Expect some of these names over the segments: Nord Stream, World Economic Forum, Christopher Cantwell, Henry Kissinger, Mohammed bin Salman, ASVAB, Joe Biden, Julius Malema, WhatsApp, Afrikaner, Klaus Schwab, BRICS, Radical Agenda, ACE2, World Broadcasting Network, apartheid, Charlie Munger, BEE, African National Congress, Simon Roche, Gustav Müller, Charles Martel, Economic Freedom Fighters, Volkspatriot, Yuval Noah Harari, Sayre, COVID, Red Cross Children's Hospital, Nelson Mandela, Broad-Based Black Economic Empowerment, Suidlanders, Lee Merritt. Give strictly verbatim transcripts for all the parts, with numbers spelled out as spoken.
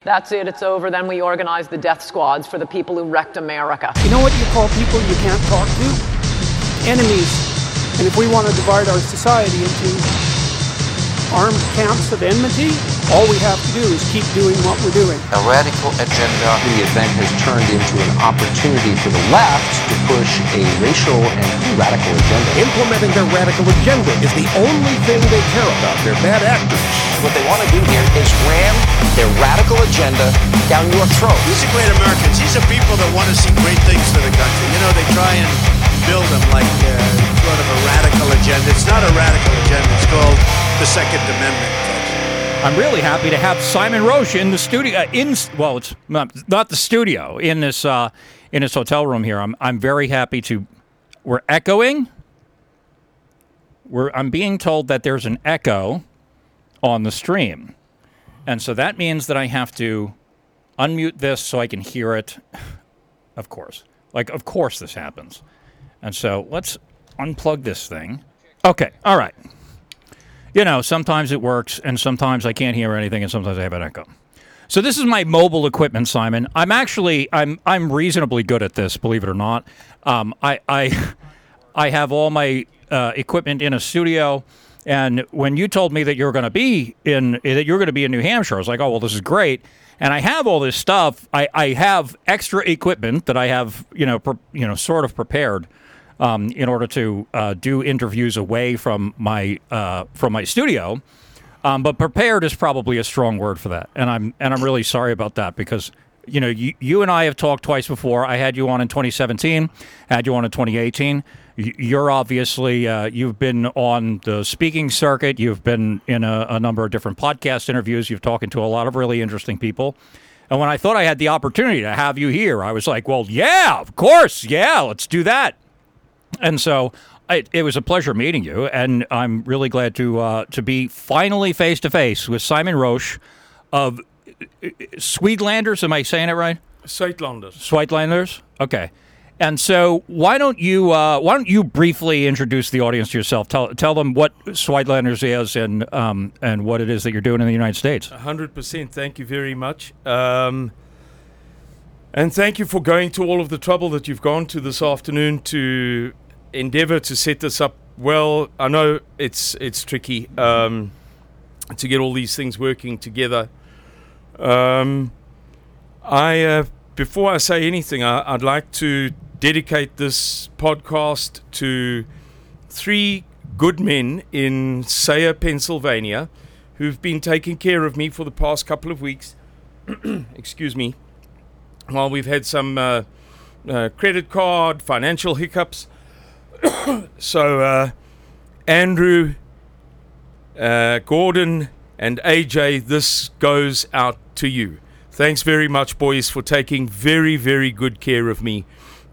That's it, it's over. Then we organize the death squads for the people who wrecked America. You know what you call people you can't talk to? Enemies. And if we want to divide our society into armed camps of enmity, all we have to do is keep doing what we're doing. A radical agenda, the event has turned into an opportunity for the left to push a racial and radical agenda. Implementing their radical agenda is the only thing they care about. They're bad actors. What they want to do here is ram their radical agenda down your throat. These are great Americans. These are people that want to see great things for the country. You know, they try and build them like uh, sort of a radical agenda. It's not a radical agenda. It's called the Second Amendment. I'm really happy to have Simon Roche in the studio. Uh, in well, it's not, not the studio. In this uh, in this hotel room here. I'm I'm very happy to. We're echoing. We're I'm being told that there's an echo on the stream. And so that means that I have to unmute this so I can hear it. Of course. Like, of course this happens. And so let's unplug this thing. Okay. All right. You know, sometimes it works, and sometimes I can't hear anything, and sometimes I have an echo. So this is my mobile equipment, Simon. I'm actually, I'm I'm reasonably good at this, believe it or not. Um, I, I, I have all my uh, equipment in a studio. And when you told me that you're going to be in that you're going to be in New Hampshire, I was like, oh, well, this is great. And I have all this stuff. I, I have extra equipment that I have, you know, pre, you know, sort of prepared um, in order to uh, do interviews away from my uh, from my studio. Um, but prepared is probably a strong word for that. And I'm and I'm really sorry about that, because, you know, you, you and I have talked twice before. I had you on in twenty seventeen, had you on in twenty eighteen. You're obviously, uh, you've been on the speaking circuit. You've been in a, a number of different podcast interviews. You've talked to a lot of really interesting people. And when I thought I had the opportunity to have you here, I was like, well, yeah, of course. Yeah, let's do that. And so I, it was a pleasure meeting you. And I'm really glad to uh, to be finally face to face with Simon Roche of Suidlanders. Am I saying it right? Suidlanders. Suidlanders. Okay. And so, why don't you uh, why don't you briefly introduce the audience to yourself? Tell tell them what Suidlanders is and um, and what it is that you're doing in the United States. A hundred percent. Thank you very much, um, and thank you for going to all of the trouble that you've gone to this afternoon to endeavour to set this up well. I know it's it's tricky um, to get all these things working together. Um, I uh, before I say anything, I, I'd like to dedicate this podcast to three good men in Sayre, Pennsylvania, who've been taking care of me for the past couple of weeks. Excuse me. While we've had some uh, uh, credit card, financial hiccups. So uh, Andrew, uh, Gordon, and A J, this goes out to you. Thanks very much, boys, for taking very, very good care of me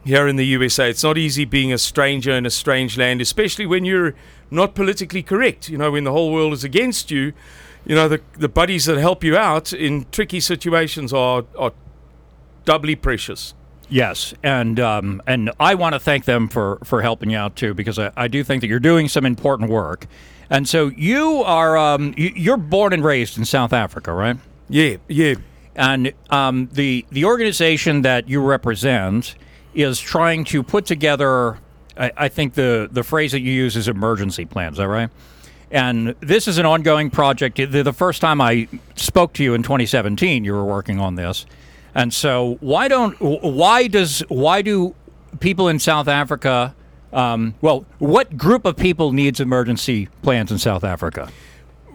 here in the U S A. It's not easy being a stranger in a strange land, especially when you're not politically correct. You know, when the whole world is against you, you know, the the buddies that help you out in tricky situations are, are doubly precious. Yes, and um, and I want to thank them for, for helping you out, too, because I, I do think that you're doing some important work. And so you are, um, you're born and raised in South Africa, right? Yeah, yeah. And um, the the organization that you represent is trying to put together, I, I think the, the phrase that you use is emergency plans, is that right? And this is an ongoing project. The, the first time I spoke to you in twenty seventeen, you were working on this. And so why don't, why does, why do people in South Africa, um, well, what group of people needs emergency plans in South Africa?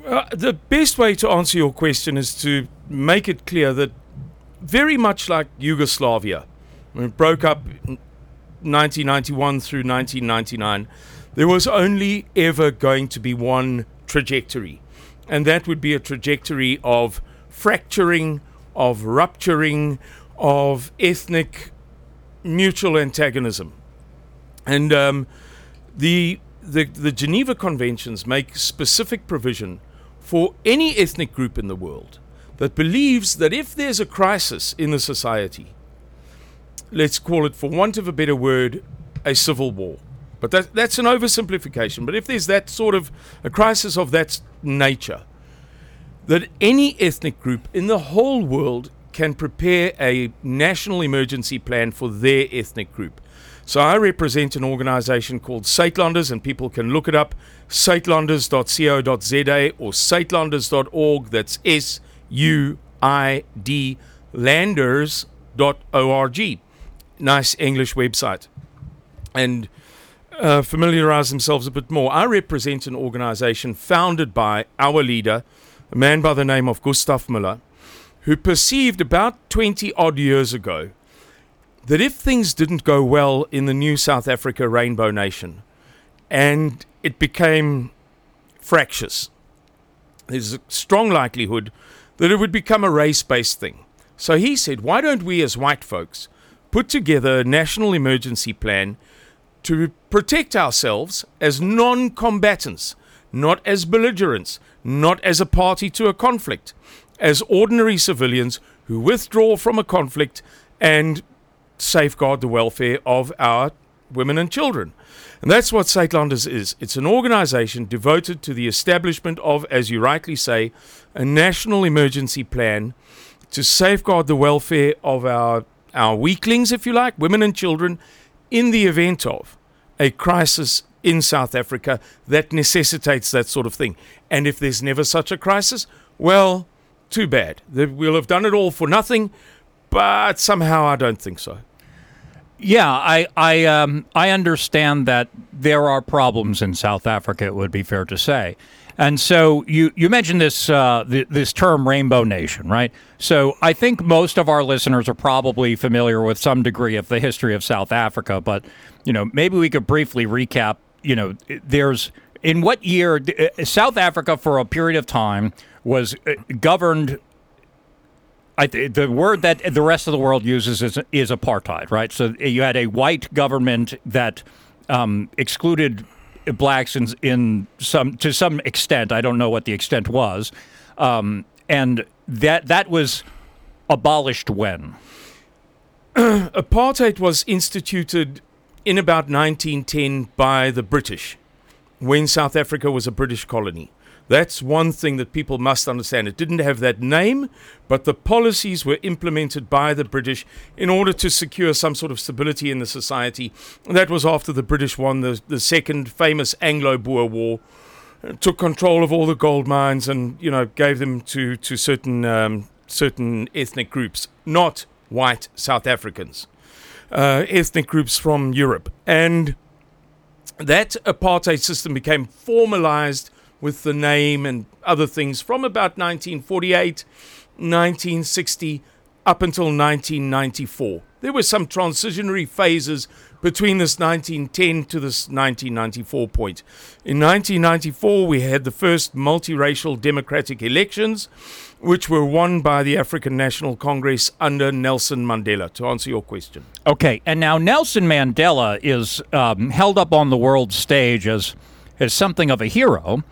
Uh, the best way to answer your question is to make it clear that very much like Yugoslavia, when it broke up in nineteen ninety-one through nineteen ninety-nine, there was only ever going to be one trajectory, and that would be a trajectory of fracturing, of rupturing, of ethnic mutual antagonism. And um, the, the the Geneva Conventions make specific provision for any ethnic group in the world that believes that if there's a crisis in the society, let's call it, for want of a better word, a civil war. But that, that's an oversimplification. But if there's that sort of a crisis of that nature, that any ethnic group in the whole world can prepare a national emergency plan for their ethnic group. So I represent an organization called Suidlanders, and people can look it up, suidlanders dot co dot za or suidlanders dot org, that's S U I D, landers dot org. Nice English website. And uh, familiarize themselves a bit more. I represent an organization founded by our leader, a man by the name of Gustav Müller, who perceived about twenty odd years ago that if things didn't go well in the new South Africa Rainbow Nation and it became fractious, there's a strong likelihood that it would become a race-based thing. So he said, why don't we as white folks put together a national emergency plan to protect ourselves as non-combatants, not as belligerents, not as a party to a conflict, as ordinary civilians who withdraw from a conflict and safeguard the welfare of our women and children. And that's what Suidlanders is. It's an organization devoted to the establishment of, as you rightly say, a national emergency plan to safeguard the welfare of our, our weaklings, if you like, women and children, in the event of a crisis in South Africa that necessitates that sort of thing. And if there's never such a crisis, well, too bad. We'll have done it all for nothing, but somehow I don't think so. Yeah, I I, um, I understand that there are problems in South Africa, it would be fair to say. And so you, you mentioned this uh, th- this term Rainbow Nation, right? So I think most of our listeners are probably familiar with some degree of the history of South Africa, but you know, maybe we could briefly recap. You know, there's in what year South Africa for a period of time was governed. I th- the word that the rest of the world uses is, is apartheid, right? So you had a white government that um, excluded blacks in, in some to some extent. I don't know what the extent was, um, and that that was abolished when apartheid was instituted in about nineteen ten by the British, when South Africa was a British colony. That's one thing that people must understand. It didn't have that name, but the policies were implemented by the British in order to secure some sort of stability in the society. And that was after the British won the, the second famous Anglo-Boer War, took control of all the gold mines and, you know, gave them to, to certain, um, certain ethnic groups, not white South Africans, uh, ethnic groups from Europe. And that apartheid system became formalized with the name and other things from about nineteen forty-eight, nineteen sixty, up until nineteen ninety-four. There were some transitionary phases between this nineteen ten to this nineteen ninety-four point. In nineteen ninety-four, we had the first multiracial democratic elections, which were won by the African National Congress under Nelson Mandela, to answer your question. Okay, and now Nelson Mandela is um, held up on the world stage as, as something of a hero,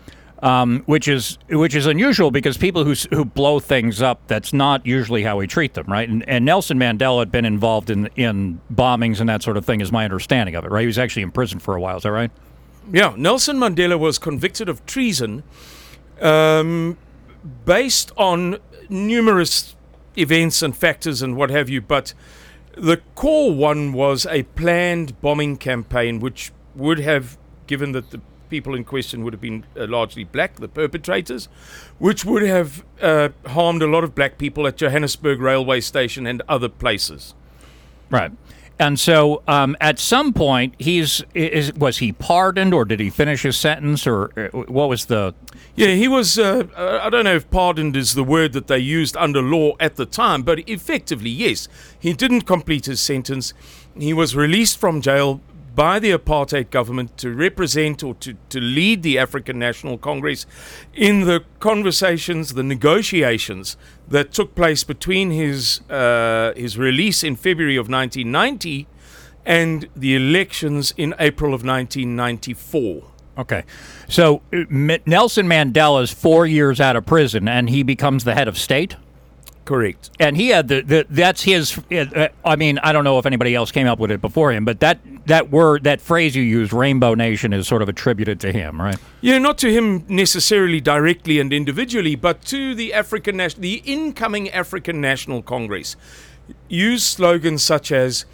Um, which is which is unusual because people who who blow things up, that's not usually how we treat them, right? And, and Nelson Mandela had been involved in in bombings and that sort of thing, is my understanding of it, right? He was actually in prison for a while, is that right? Yeah, Nelson Mandela was convicted of treason um, based on numerous events and factors and what have you, but the core one was a planned bombing campaign, which would have, given that the people in question would have been uh, largely black, the perpetrators, which would have uh, harmed a lot of black people at Johannesburg railway station and other places. Right. And so um, at some point, he's is, was he pardoned or did he finish his sentence or uh, what was the... Yeah, he was, uh, I don't know if pardoned is the word that they used under law at the time, but effectively, yes, he didn't complete his sentence. He was released from jail by the apartheid government to represent or to, to lead the African National Congress in the conversations, the negotiations that took place between his uh, his release in February of nineteen ninety and the elections in April of nineteen ninety-four. Okay. So Nelson Mandela is four years out of prison and he becomes the head of state? correct. And he had the, the that's his. Uh, I mean, I don't know if anybody else came up with it before him, but that that word, that phrase you use, Rainbow Nation, is sort of attributed to him, right? Yeah, not to him necessarily directly and individually, but to the African National, the incoming African National Congress, used slogans such as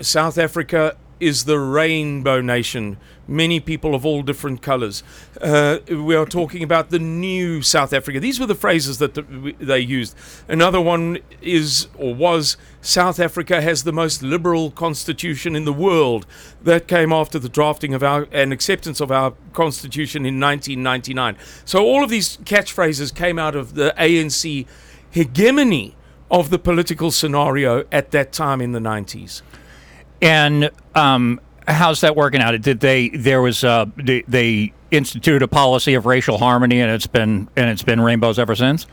"South Africa is the Rainbow Nation." Many people of all different colors. Uh, we are talking about the new South Africa. These were the phrases that the, they used. Another one is, or was, South Africa has the most liberal constitution in the world. That came after the drafting of our and acceptance of our constitution in nineteen ninety-nine. So all of these catchphrases came out of the A N C hegemony of the political scenario at that time in the nineties. And um, how's that working out? Did they? There was uh, they, they instituted a policy of racial harmony, and it's been and it's been rainbows ever since.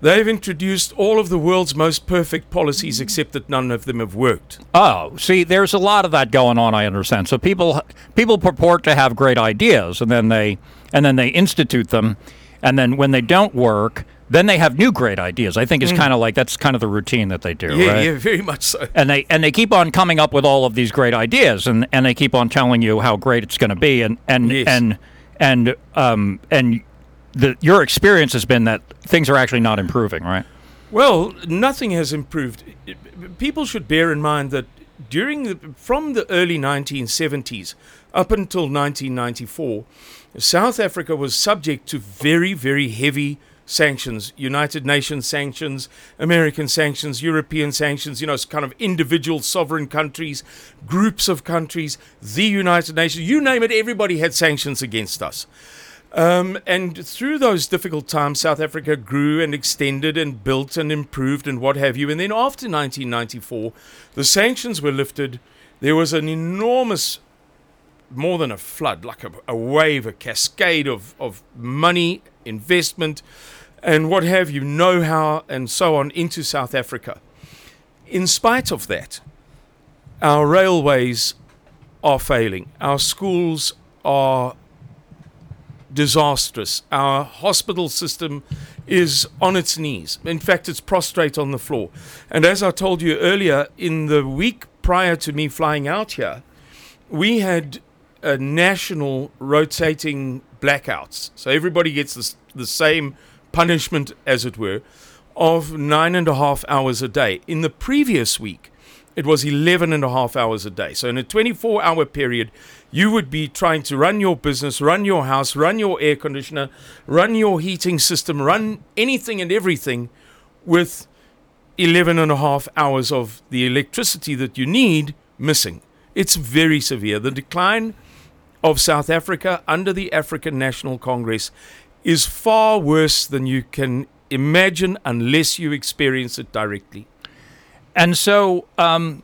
They've introduced all of the world's most perfect policies, except that none of them have worked. Oh, see, there's a lot of that going on. I understand. So people people purport to have great ideas, and then they and then they institute them, and then when they don't work, then they have new great ideas. I think it's mm. kind of like that's kind of the routine that they do, yeah, right? Yeah, very much so. And they and they keep on coming up with all of these great ideas, and, and they keep on telling you how great it's going to be, and and yes. and and um and the, your experience has been that things are actually not improving, right? Well, nothing has improved. People should bear in mind that during the, from the early nineteen seventies up until nineteen ninety-four, South Africa was subject to very very heavy sanctions, United Nations sanctions, American sanctions, European sanctions, you know, it's kind of individual sovereign countries, groups of countries, the United Nations, you name it, everybody had sanctions against us. Um, and through those difficult times, South Africa grew and extended and built and improved and what have you. And then after nineteen ninety-four, the sanctions were lifted. There was an enormous, more than a flood, like a, a wave, a cascade of, of money, investment, and what have you, know-how, and so on, into South Africa. In spite of that, our railways are failing. Our schools are disastrous. Our hospital system is on its knees. In fact, it's prostrate on the floor. And as I told you earlier, in the week prior to me flying out here, we had a national rotating blackouts. So everybody gets this, the same punishment, as it were, of nine and a half hours a day. In the previous week, it was eleven and a half hours a day. So in a twenty-four hour period, you would be trying to run your business, run your house, run your air conditioner, run your heating system, run anything and everything with eleven and a half hours of the electricity that you need missing. It's very severe. The decline of South Africa under the African National Congress is far worse than you can imagine unless you experience it directly. And so um,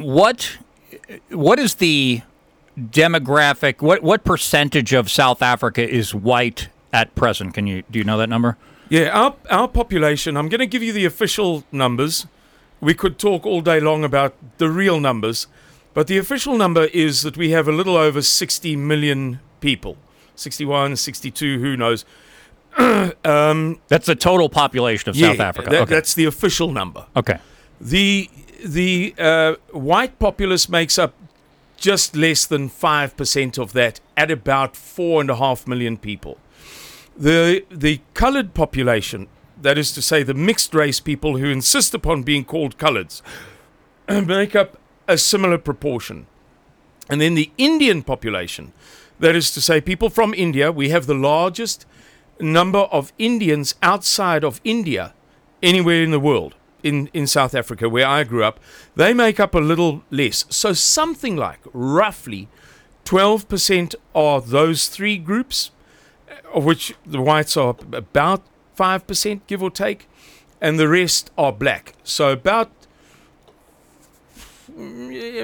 what what is the demographic, what, what percentage of South Africa is white at present? Can you do you know that number? Yeah, our, our population, I'm going to give you the official numbers. We could talk all day long about the real numbers. But the official number is that we have a little over sixty million people, sixty-one, sixty-two, who knows. um, that's the total population of yeah, South Africa. That, okay. That's the official number. Okay. The the uh, white populace makes up just less than five percent of that, at about four point five million people. The the coloured population, that is to say the mixed race people who insist upon being called coloureds, make up a similar proportion. And then the Indian population, that is to say people from India, we have the largest number of Indians outside of India anywhere in the world, in, in South Africa, where I grew up. They make up a little less. So something like roughly twelve percent are those three groups, of which the whites are about five percent, give or take, and the rest are black. So about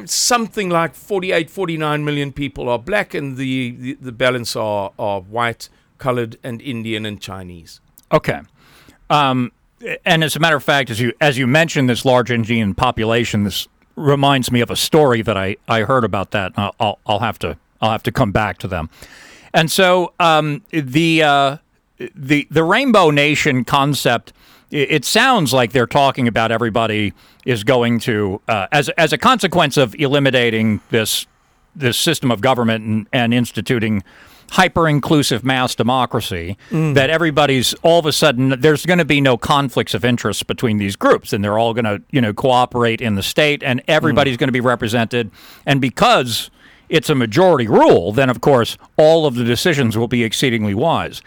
something like forty-eight, forty-nine million people are black, and the, the, the balance are, are white, colored, and Indian and Chinese. Okay. Um, and as a matter of fact, as you as you mentioned this large Indian population, this reminds me of a story that I, I heard about that. I'll I'll have to I'll have to come back to them. And so um, the uh, the the Rainbow Nation concept it sounds like they're talking about everybody is going to, uh, as as a consequence of eliminating this this system of government and, and instituting hyper-inclusive mass democracy, mm. that everybody's all of a sudden, there's going to be no conflicts of interest between these groups, and they're all going to, you know, cooperate in the state, and everybody's mm. going to be represented. And because it's a majority rule, then, of course, all of the decisions will be exceedingly wise.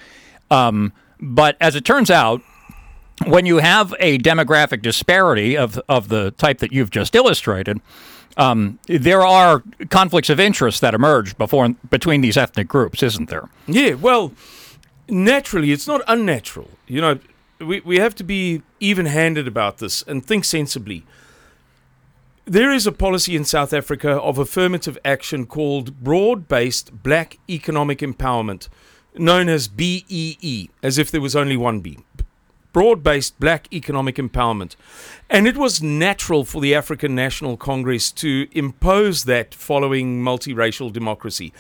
Um, but as it turns out, when you have a demographic disparity of of the type that you've just illustrated, um, there are conflicts of interest that emerge before between these ethnic groups, isn't there? Yeah, well, naturally, it's not unnatural. You know, we, we have to be even-handed about this and think sensibly. There is a policy in South Africa of affirmative action called Broad-Based Black Economic Empowerment, known as B E E, as if there was only one B. Broad-based black economic empowerment. And it was natural for the African National Congress to impose that following multiracial democracy.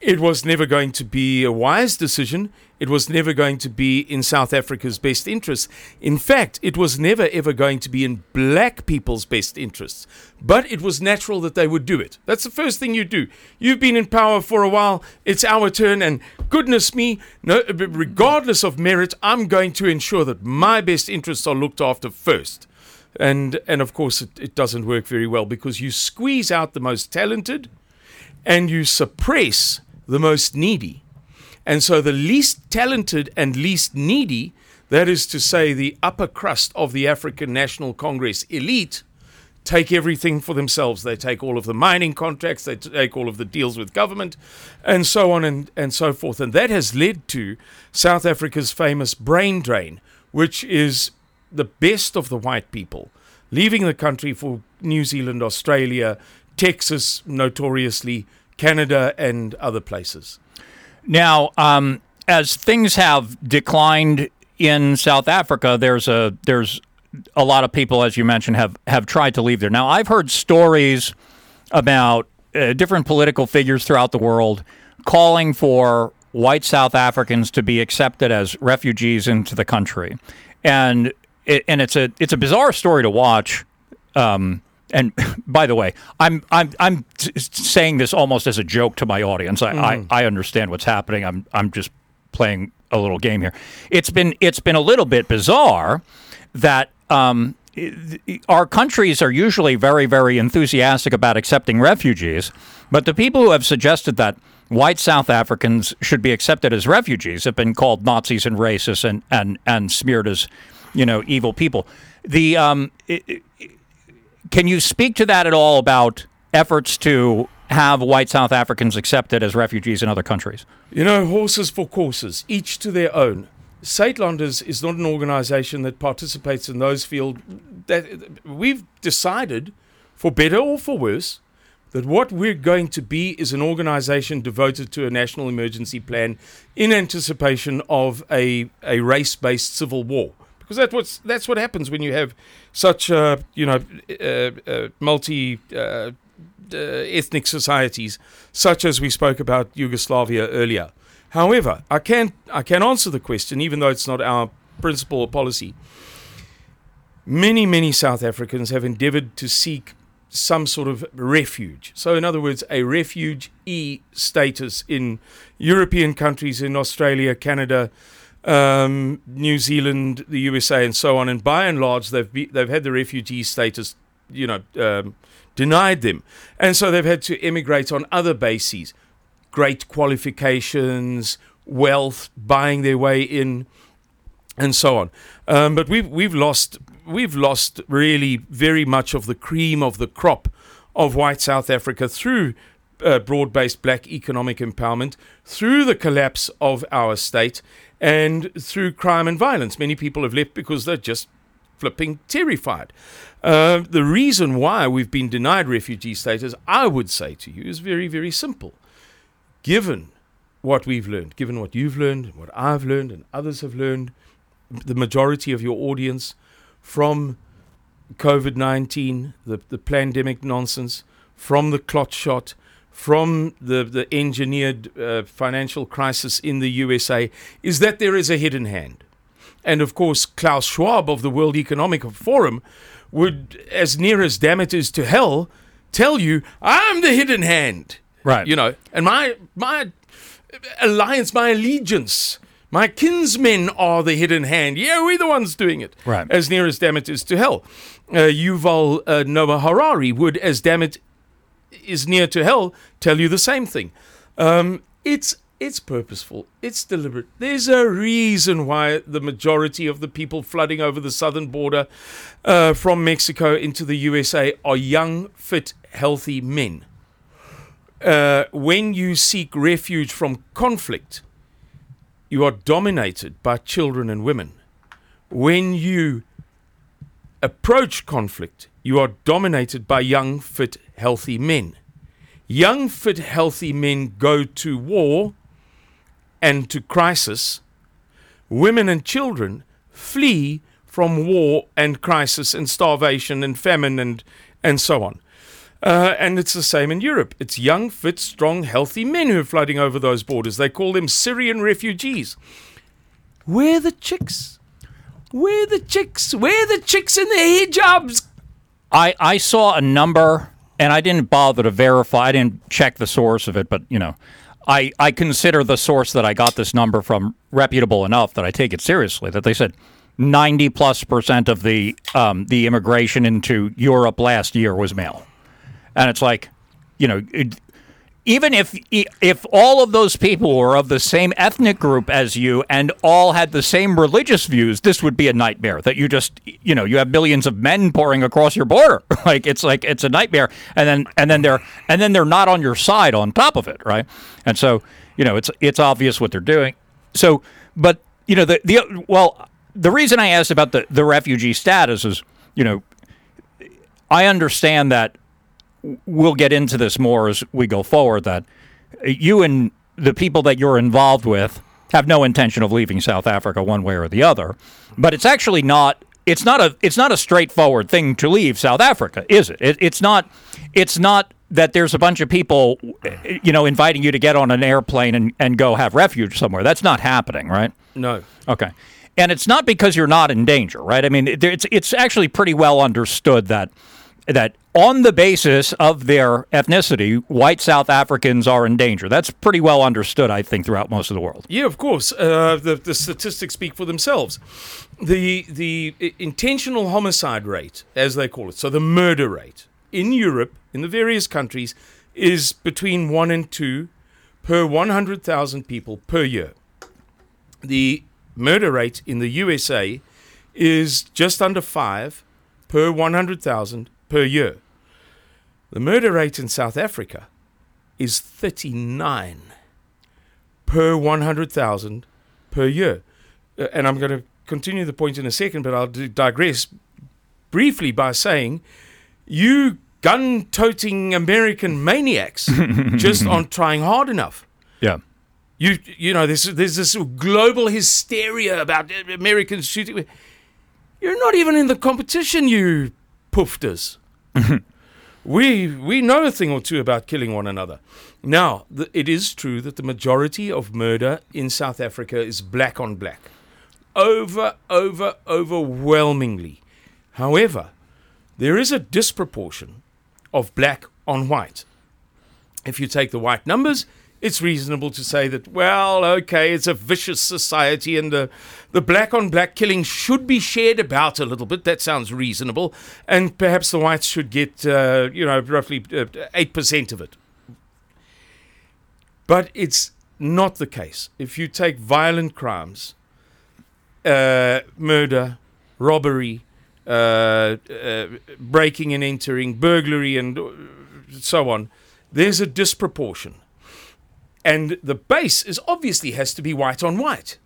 It was never going to be a wise decision. It was never going to be in South Africa's best interests. In fact, it was never ever going to be in black people's best interests. But it was natural that they would do it. That's the first thing you do. You've been in power for a while. It's our turn. And goodness me, no, regardless of merit, I'm going to ensure that my best interests are looked after first. And, and of course, it, it doesn't work very well because you squeeze out the most talented and you suppress the most needy. And so the least talented and least needy, that is to say the upper crust of the African National Congress elite, take everything for themselves. They take all of the mining contracts, they take all of the deals with government, and so on and, and so forth. And that has led to South Africa's famous brain drain, which is the best of the white people leaving the country for New Zealand, Australia, Texas, notoriously, Canada, and other places. Now, um, as things have declined in South Africa, there's a there's a lot of people, as you mentioned, have, have tried to leave there. Now, I've heard stories about uh, different political figures throughout the world calling for white South Africans to be accepted as refugees into the country, and it, and it's a it's a bizarre story to watch. Um, And by the way, I'm I'm I'm t- saying this almost as a joke to my audience. I, mm. I, I understand what's happening. I'm I'm just playing a little game here. It's been it's been a little bit bizarre that um, our countries are usually very, very enthusiastic about accepting refugees, but the people who have suggested that white South Africans should be accepted as refugees have been called Nazis and racists and and, and smeared as, you know, evil people. The um. It, it, Can you speak to that at all about efforts to have white South Africans accepted as refugees in other countries? You know, horses for courses, each to their own. Suidlanders is not an organization that participates in those fields. We've decided, for better or for worse, that what we're going to be is an organization devoted to a national emergency plan in anticipation of a, a race-based civil war. Because that's what's that's what happens when you have such uh, you know uh, uh, multi uh, uh, ethnic societies, such as we spoke about Yugoslavia earlier. However, I can I can answer the question, even though it's not our principle or policy. Many many South Africans have endeavoured to seek some sort of refuge. So, in other words, a refugee status in European countries, in Australia, Canada, Um, New Zealand, the U S A, and so on, and by and large, they've be, they've had the refugee status, you know, um, denied them, and so they've had to emigrate on other bases, great qualifications, wealth, buying their way in, and so on. Um, but we've we've lost we've lost really very much of the cream of the crop of white South Africa through uh, broad-based black economic empowerment, through the collapse of our state, and through crime and violence. Many people have left because they're just flipping terrified. Uh, the reason why we've been denied refugee status, I would say to you, is very, very simple. Given what we've learned, given what you've learned, what I've learned, and others have learned, the majority of your audience, from covid nineteen, the, the pandemic nonsense, from the clot shot, from the, the engineered uh, financial crisis in the U S A, is that there is a hidden hand. and of course Klaus Schwab of the World Economic Forum would, as near as damn it is to hell, tell you, I'm the hidden hand. Right. You know, and my my alliance, my allegiance, my kinsmen are the hidden hand. Yeah, we're the ones doing it. Right. As near as damn it is to hell. Uh, Yuval uh, Noah Harari would, as damn it is near to hell, tell you the same thing. Um, it's it's purposeful. It's deliberate. There's a reason why the majority of the people flooding over the southern border uh, from Mexico into the U S A are young, fit, healthy men. Uh, when you seek refuge from conflict, you are dominated by children and women. When you approach conflict, you are dominated by young, fit, healthy men. Young, fit, healthy men go to war and to crisis. Women and children flee from war and crisis and starvation and famine and, and so on. Uh, and it's the same in Europe. It's young, fit, strong, healthy men who are flooding over those borders. They call them Syrian refugees. Where the chicks? Where the chicks? Where the chicks in their hijabs? I, I saw a number, and I didn't bother to verify. I didn't check the source of it, but, you know, I, I consider the source that I got this number from reputable enough that I take it seriously, that they said ninety plus percent of the um, the immigration into Europe last year was male. And it's like, you know, it, even if if all of those people were of the same ethnic group as you and all had the same religious views, this would be a nightmare. That you just, you know, you have millions of men pouring across your border. like it's like it's a nightmare. And then and then they're and then they're not on your side on top of it, right? And so, you know, it's it's obvious what they're doing. So, but you know, the the well, the reason I asked about the, the refugee status is, you know, I understand that. We'll get into this more as we go forward, that you and the people that you're involved with have no intention of leaving South Africa one way or the other. But it's actually not it's not a it's not a straightforward thing to leave South Africa, is it? it it's not it's not that there's a bunch of people, you know, inviting you to get on an airplane and, and go have refuge somewhere. That's not happening, right? No. Okay. And it's not because you're not in danger, right? I mean, it's it's actually pretty well understood that that on the basis of their ethnicity, white South Africans are in danger. That's pretty well understood, I think, throughout most of the world. Yeah, of course. Uh, the, the statistics speak for themselves. The the intentional homicide rate, as they call it, so the murder rate in Europe, in the various countries, is between one and two per one hundred thousand people per year. The murder rate in the U S A is just under five per one hundred thousand per year. The murder rate in South Africa is thirty-nine per one hundred thousand per year. Uh, and I'm going to continue the point in a second, but I'll d- digress briefly by saying, you gun-toting American maniacs just aren't trying hard enough. Yeah. You you know, there's, there's this global hysteria about Americans shooting. You're not even in the competition, you poofters. we we know a thing or two about killing one another. Now, th- it is true that the majority of murder in South Africa is black on black. Over, over, overwhelmingly. However, there is a disproportion of black on white. If you take the white numbers, it's reasonable to say that, well, okay, it's a vicious society and the, the black-on-black killing should be shared about a little bit. That sounds reasonable. And perhaps the whites should get, uh, you know, roughly eight percent of it. But it's not the case. If you take violent crimes, uh, murder, robbery, uh, uh, breaking and entering, burglary and so on, there's a disproportion. And the base is obviously has to be white on white.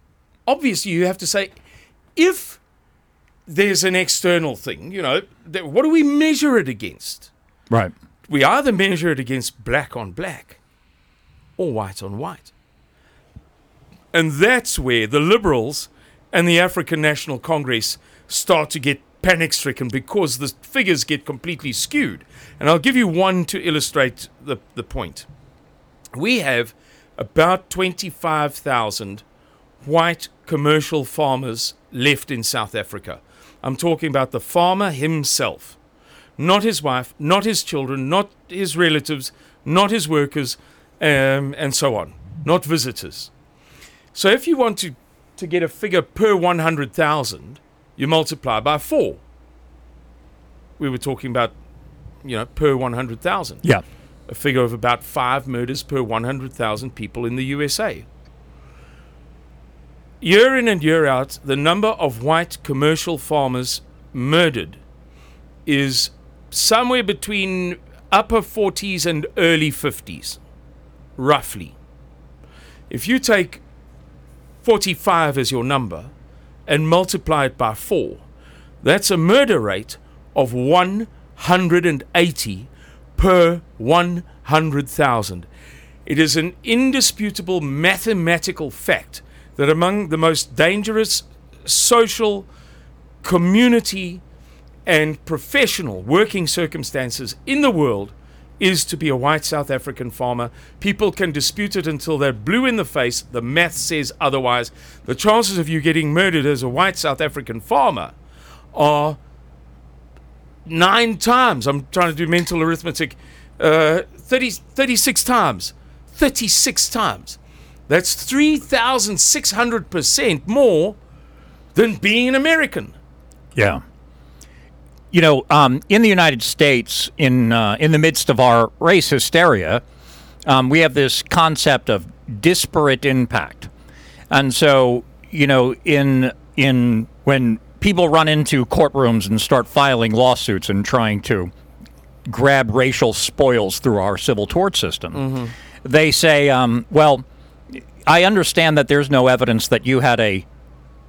Obviously, you have to say, if there's an external thing, you know, th- what do we measure it against? Right. We either measure it against black on black or white on white. And that's where the liberals and the African National Congress start to get panic-stricken, because the figures get completely skewed. And I'll give you one to illustrate the, the point. We have about twenty-five thousand white commercial farmers left in South Africa. I'm talking about the farmer himself, not his wife, not his children, not his relatives, not his workers, um, and so on, not visitors. So if you want to, to get a figure per one hundred thousand, you multiply by four. We were talking about, you know, per one hundred thousand. Yeah. A figure of about five murders per one hundred thousand people in the U S A. Year in and year out, the number of white commercial farmers murdered is somewhere between upper forties and early fifties, roughly. If you take forty-five as your number and multiply it by four, that's a murder rate of one hundred eighty per one hundred thousand. It is an indisputable mathematical fact that among the most dangerous social, community, and professional working circumstances in the world is to be a white South African farmer. People can dispute it until they're blue in the face. The math says otherwise. The chances of you getting murdered as a white South African farmer are nine times. I'm trying to do mental arithmetic. Uh, thirty, thirty-six times. thirty-six times. That's three thousand six hundred percent more than being an American. Yeah. You know, um, in the United States, in uh, in the midst of our race hysteria, um, we have this concept of disparate impact. And so, you know, in in when people run into courtrooms and start filing lawsuits and trying to grab racial spoils through our civil tort system, mm-hmm. they say, um, well, I understand that there's no evidence that you had a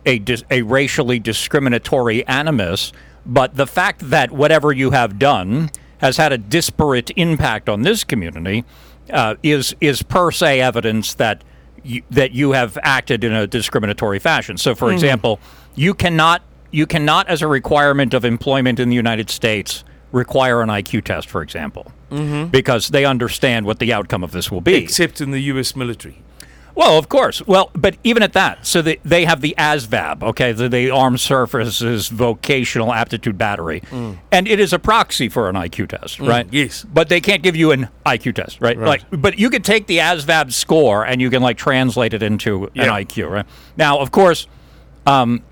a, dis- a racially discriminatory animus, but the fact that whatever you have done has had a disparate impact on this community uh, is is per se evidence that you, that you have acted in a discriminatory fashion. So, for mm. example, you cannot you cannot as a requirement of employment in the United States require an I Q test, for example, mm-hmm. because they understand what the outcome of this will be. Except in the U S military. Well, of course. Well, but even at that, so the, they have the A S V A B, okay, the, the Armed Services Vocational Aptitude Battery, mm. and it is a proxy for an I Q test, right? Mm, yes. But they can't give you an I Q test, right? Right. Like, but you can take the A S V A B score and you can, like, translate it into yeah. an I Q, right? Now, of course, um,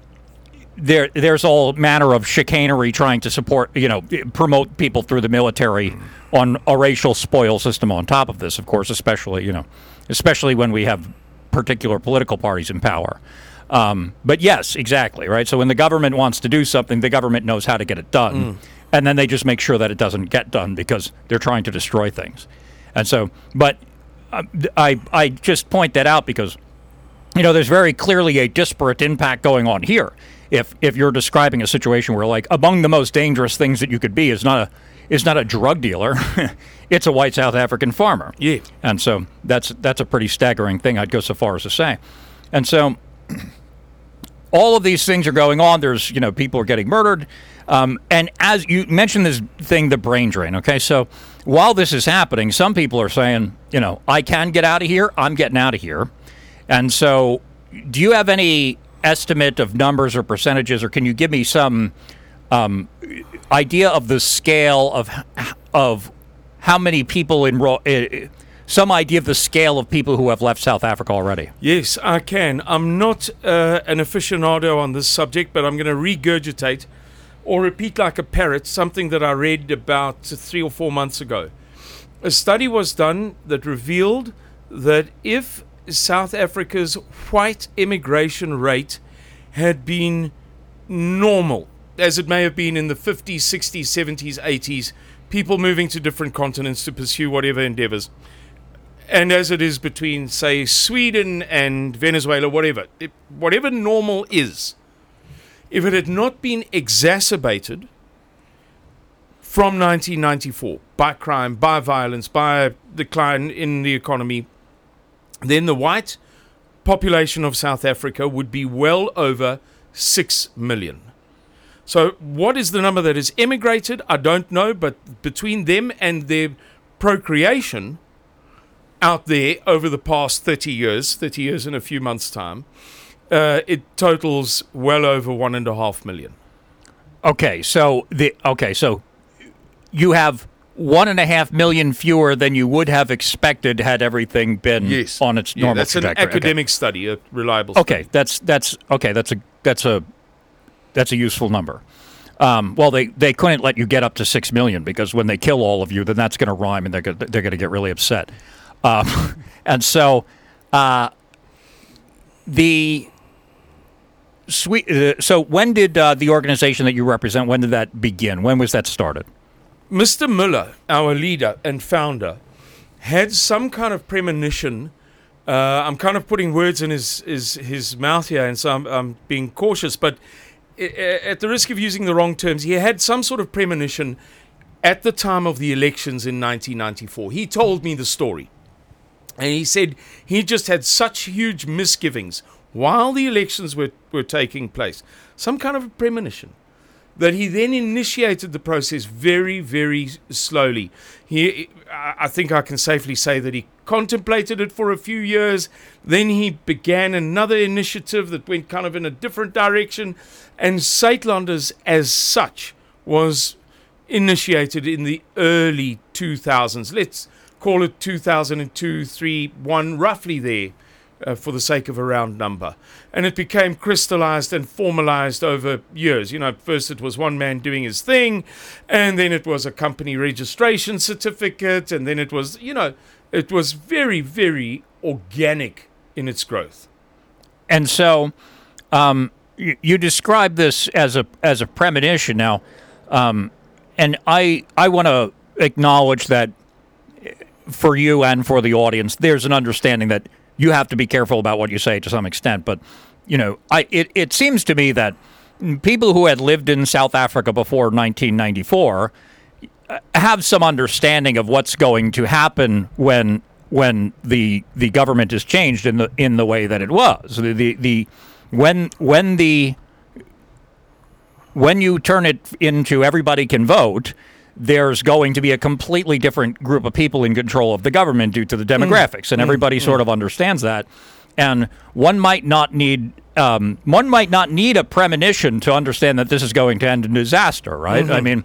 there there's all manner of chicanery trying to support, you know, promote people through the military mm. on a racial spoil system on top of this, of course, especially, you know, especially when we have particular political parties in power. Um, but yes, exactly, right? So when the government wants to do something, the government knows how to get it done. Mm. And then they just make sure that it doesn't get done because they're trying to destroy things. And so, but uh, I I just point that out because, you know, there's very clearly a disparate impact going on here. If if you're describing a situation where, like, among the most dangerous things that you could be is not a is not a drug dealer, it's a white South African farmer. Yeah. And so that's that's a pretty staggering thing, I'd go so far as to say. And so all of these things are going on. There's, you know, people are getting murdered. Um, and as you mentioned this thing, the brain drain, okay? So while this is happening, some people are saying, you know, I can get out of here. I'm getting out of here. And so do you have any estimate of numbers or percentages, or can you give me some um, idea of the scale of of how many people enroll, uh, some idea of the scale of people who have left South Africa already? Yes, I can. I'm not uh, an aficionado on this subject, but I'm going to regurgitate or repeat like a parrot something that I read about three or four months ago. A study was done that revealed that if South Africa's white immigration rate had been normal, as it may have been in the fifties, sixties, seventies, eighties, people moving to different continents to pursue whatever endeavors, and as it is between, say, Sweden and Venezuela, whatever, it, whatever normal is, if it had not been exacerbated from nineteen ninety-four by crime, by violence, by decline in the economy, then the white population of South Africa would be well over six million. So what is the number that is emigrated? I don't know, but between them and their procreation out there over the past thirty years, thirty years in a few months' time, Uh, it totals well over one and a half million. Okay, so the okay, so you have one and a half million fewer than you would have expected had everything been yes. on its normal yeah, that's trajectory. That's an academic okay. study, a reliable. Okay, study. that's that's okay. That's a that's a that's a useful number. Um, well, they, they couldn't let you get up to six million because when they kill all of you, then that's going to rhyme and they're gonna, they're going to get really upset. Um, and so uh, the. Sweet. Uh, so when did uh, the organization that you represent, when did that begin? When was that started? Mister Müller, our leader and founder, had some kind of premonition. Uh, I'm kind of putting words in his, his, his mouth here, and so I'm, I'm being cautious. But at the risk of using the wrong terms, he had some sort of premonition at the time of the elections in nineteen ninety-four. He told me the story. And he said he just had such huge misgivings while the elections were, were taking place, some kind of a premonition, that he then initiated the process very, very slowly. He, I think I can safely say that he contemplated it for a few years. Then he began another initiative that went kind of in a different direction. And Suidlanders, as such, was initiated in the early two thousands. Let's call it two thousand two, three, one, roughly there. Uh, for the sake of a round number. And it became crystallized and formalized over years. You know, at first it was one man doing his thing, and then it was a company registration certificate, and then it was, you know, it was very, very organic in its growth. And so um, you, you describe this as a as a premonition now, um, and I I want to acknowledge that for you and for the audience, there's an understanding that you have to be careful about what you say to some extent, but you know, I it, it seems to me that people who had lived in South Africa before nineteen ninety-four have some understanding of what's going to happen when when the the government is changed in the in the way that it was. The the, the when when the when you turn it into everybody can vote, there's going to be a completely different group of people in control of the government due to the demographics, and everybody sort of understands that. And one might not need um, one might not need a premonition to understand that this is going to end in disaster, right? Mm-hmm. I mean,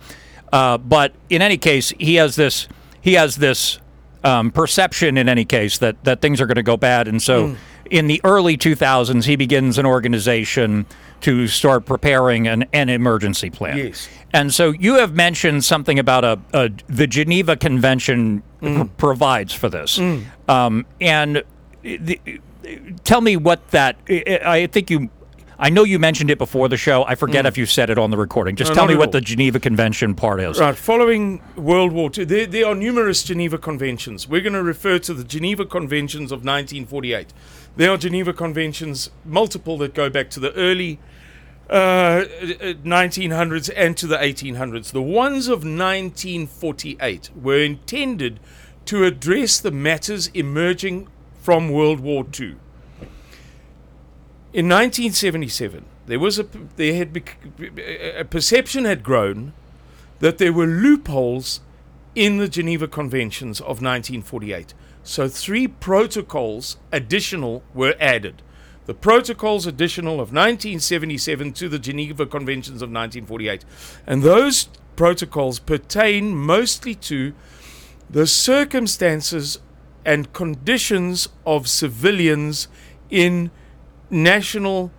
uh, but in any case, he has this he has this um, perception in any case that that things are going to go bad, and so. Mm. In the early two thousands, he begins an organization to start preparing an, an emergency plan. Yes. And so you have mentioned something about a, a the Geneva Convention mm. pr- provides for this. Mm. Um, and the, tell me what that. I think you. I know you mentioned it before the show. I forget mm. if you said it on the recording. Just no, tell me what all. the Geneva Convention part is. Right. Following World War Two, there, there are numerous Geneva Conventions. We're going to refer to the Geneva Conventions of nineteen forty-eight. There are Geneva Conventions, multiple, that go back to the early uh, nineteen hundreds and to the eighteen hundreds. The ones of nineteen forty-eight were intended to address the matters emerging from World War Two. In nineteen seventy-seven, there was a there had a perception had grown that there were loopholes in the Geneva Conventions of nineteen forty-eight. So three protocols additional were added. The protocols additional of nineteen seventy-seven to the Geneva Conventions of nineteen forty-eight. And those protocols pertain mostly to the circumstances and conditions of civilians in national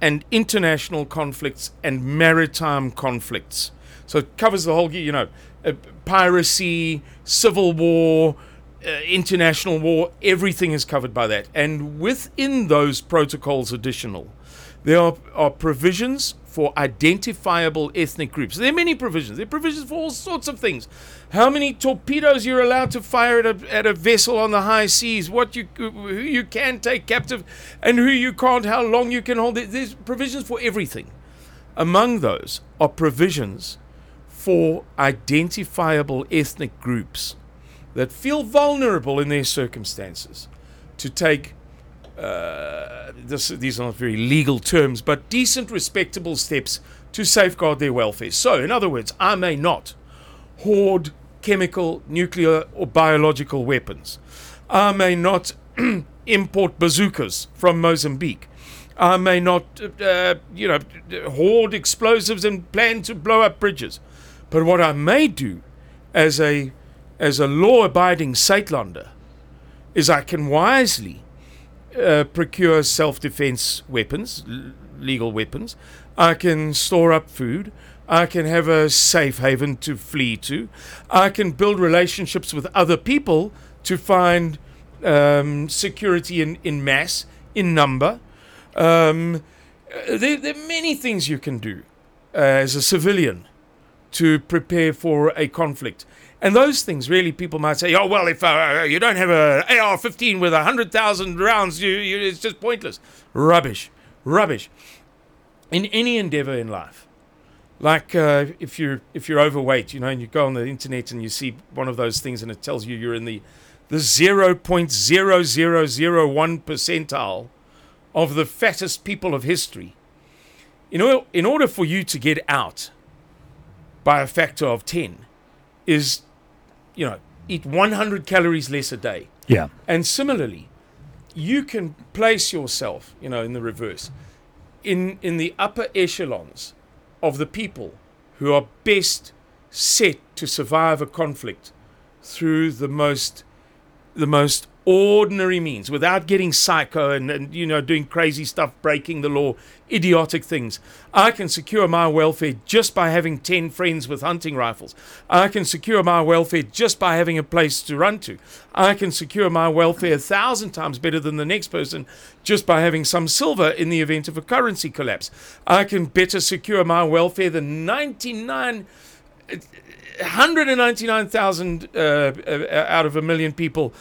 and international conflicts and maritime conflicts. So it covers the whole, you know, uh, piracy, civil war, uh, international war, everything is covered by that. And within those protocols additional, there are, are provisions for identifiable ethnic groups. There are many provisions. There are provisions for all sorts of things. How many torpedoes you're allowed to fire at a, at a vessel on the high seas, what you, who you can take captive and who you can't, how long you can hold. There's provisions for everything. Among those are provisions for identifiable ethnic groups that feel vulnerable in their circumstances to take, uh, this, these are not very legal terms, but decent, respectable steps to safeguard their welfare. So, in other words, I may not hoard chemical, nuclear, or biological weapons. I may not import bazookas from Mozambique. I may not, uh, you know, hoard explosives and plan to blow up bridges. But what I may do as a as a law-abiding Suidlander is I can wisely uh, procure self-defense weapons, l- legal weapons. I can store up food. I can have a safe haven to flee to. I can build relationships with other people to find um, security in, in mass, in number. Um, there, there are many things you can do uh, as a civilian to prepare for a conflict. And those things, really, people might say, oh, well, if uh, you don't have an A R fifteen with one hundred thousand rounds, you, you, it's just pointless. Rubbish. Rubbish. In any endeavor in life, like uh, if you're if you're overweight, you know, and you go on the internet and you see one of those things and it tells you you're in the the zero point zero zero zero one percentile of the fattest people of history. You know, in order for you to get out by a factor of ten, is, you know, eat one hundred calories less a day. Yeah. And similarly, you can place yourself, you know, in the reverse, in in the upper echelons of the people who are best set to survive a conflict through the most the most ordinary means, without getting psycho and, and you know, doing crazy stuff, breaking the law, idiotic things. I can secure my welfare just by having ten friends with hunting rifles. I can secure my welfare just by having a place to run to. I can secure my welfare a thousand times better than the next person just by having some silver in the event of a currency collapse. I can better secure my welfare than ninety-nine, one hundred ninety-nine thousand uh, out of a million people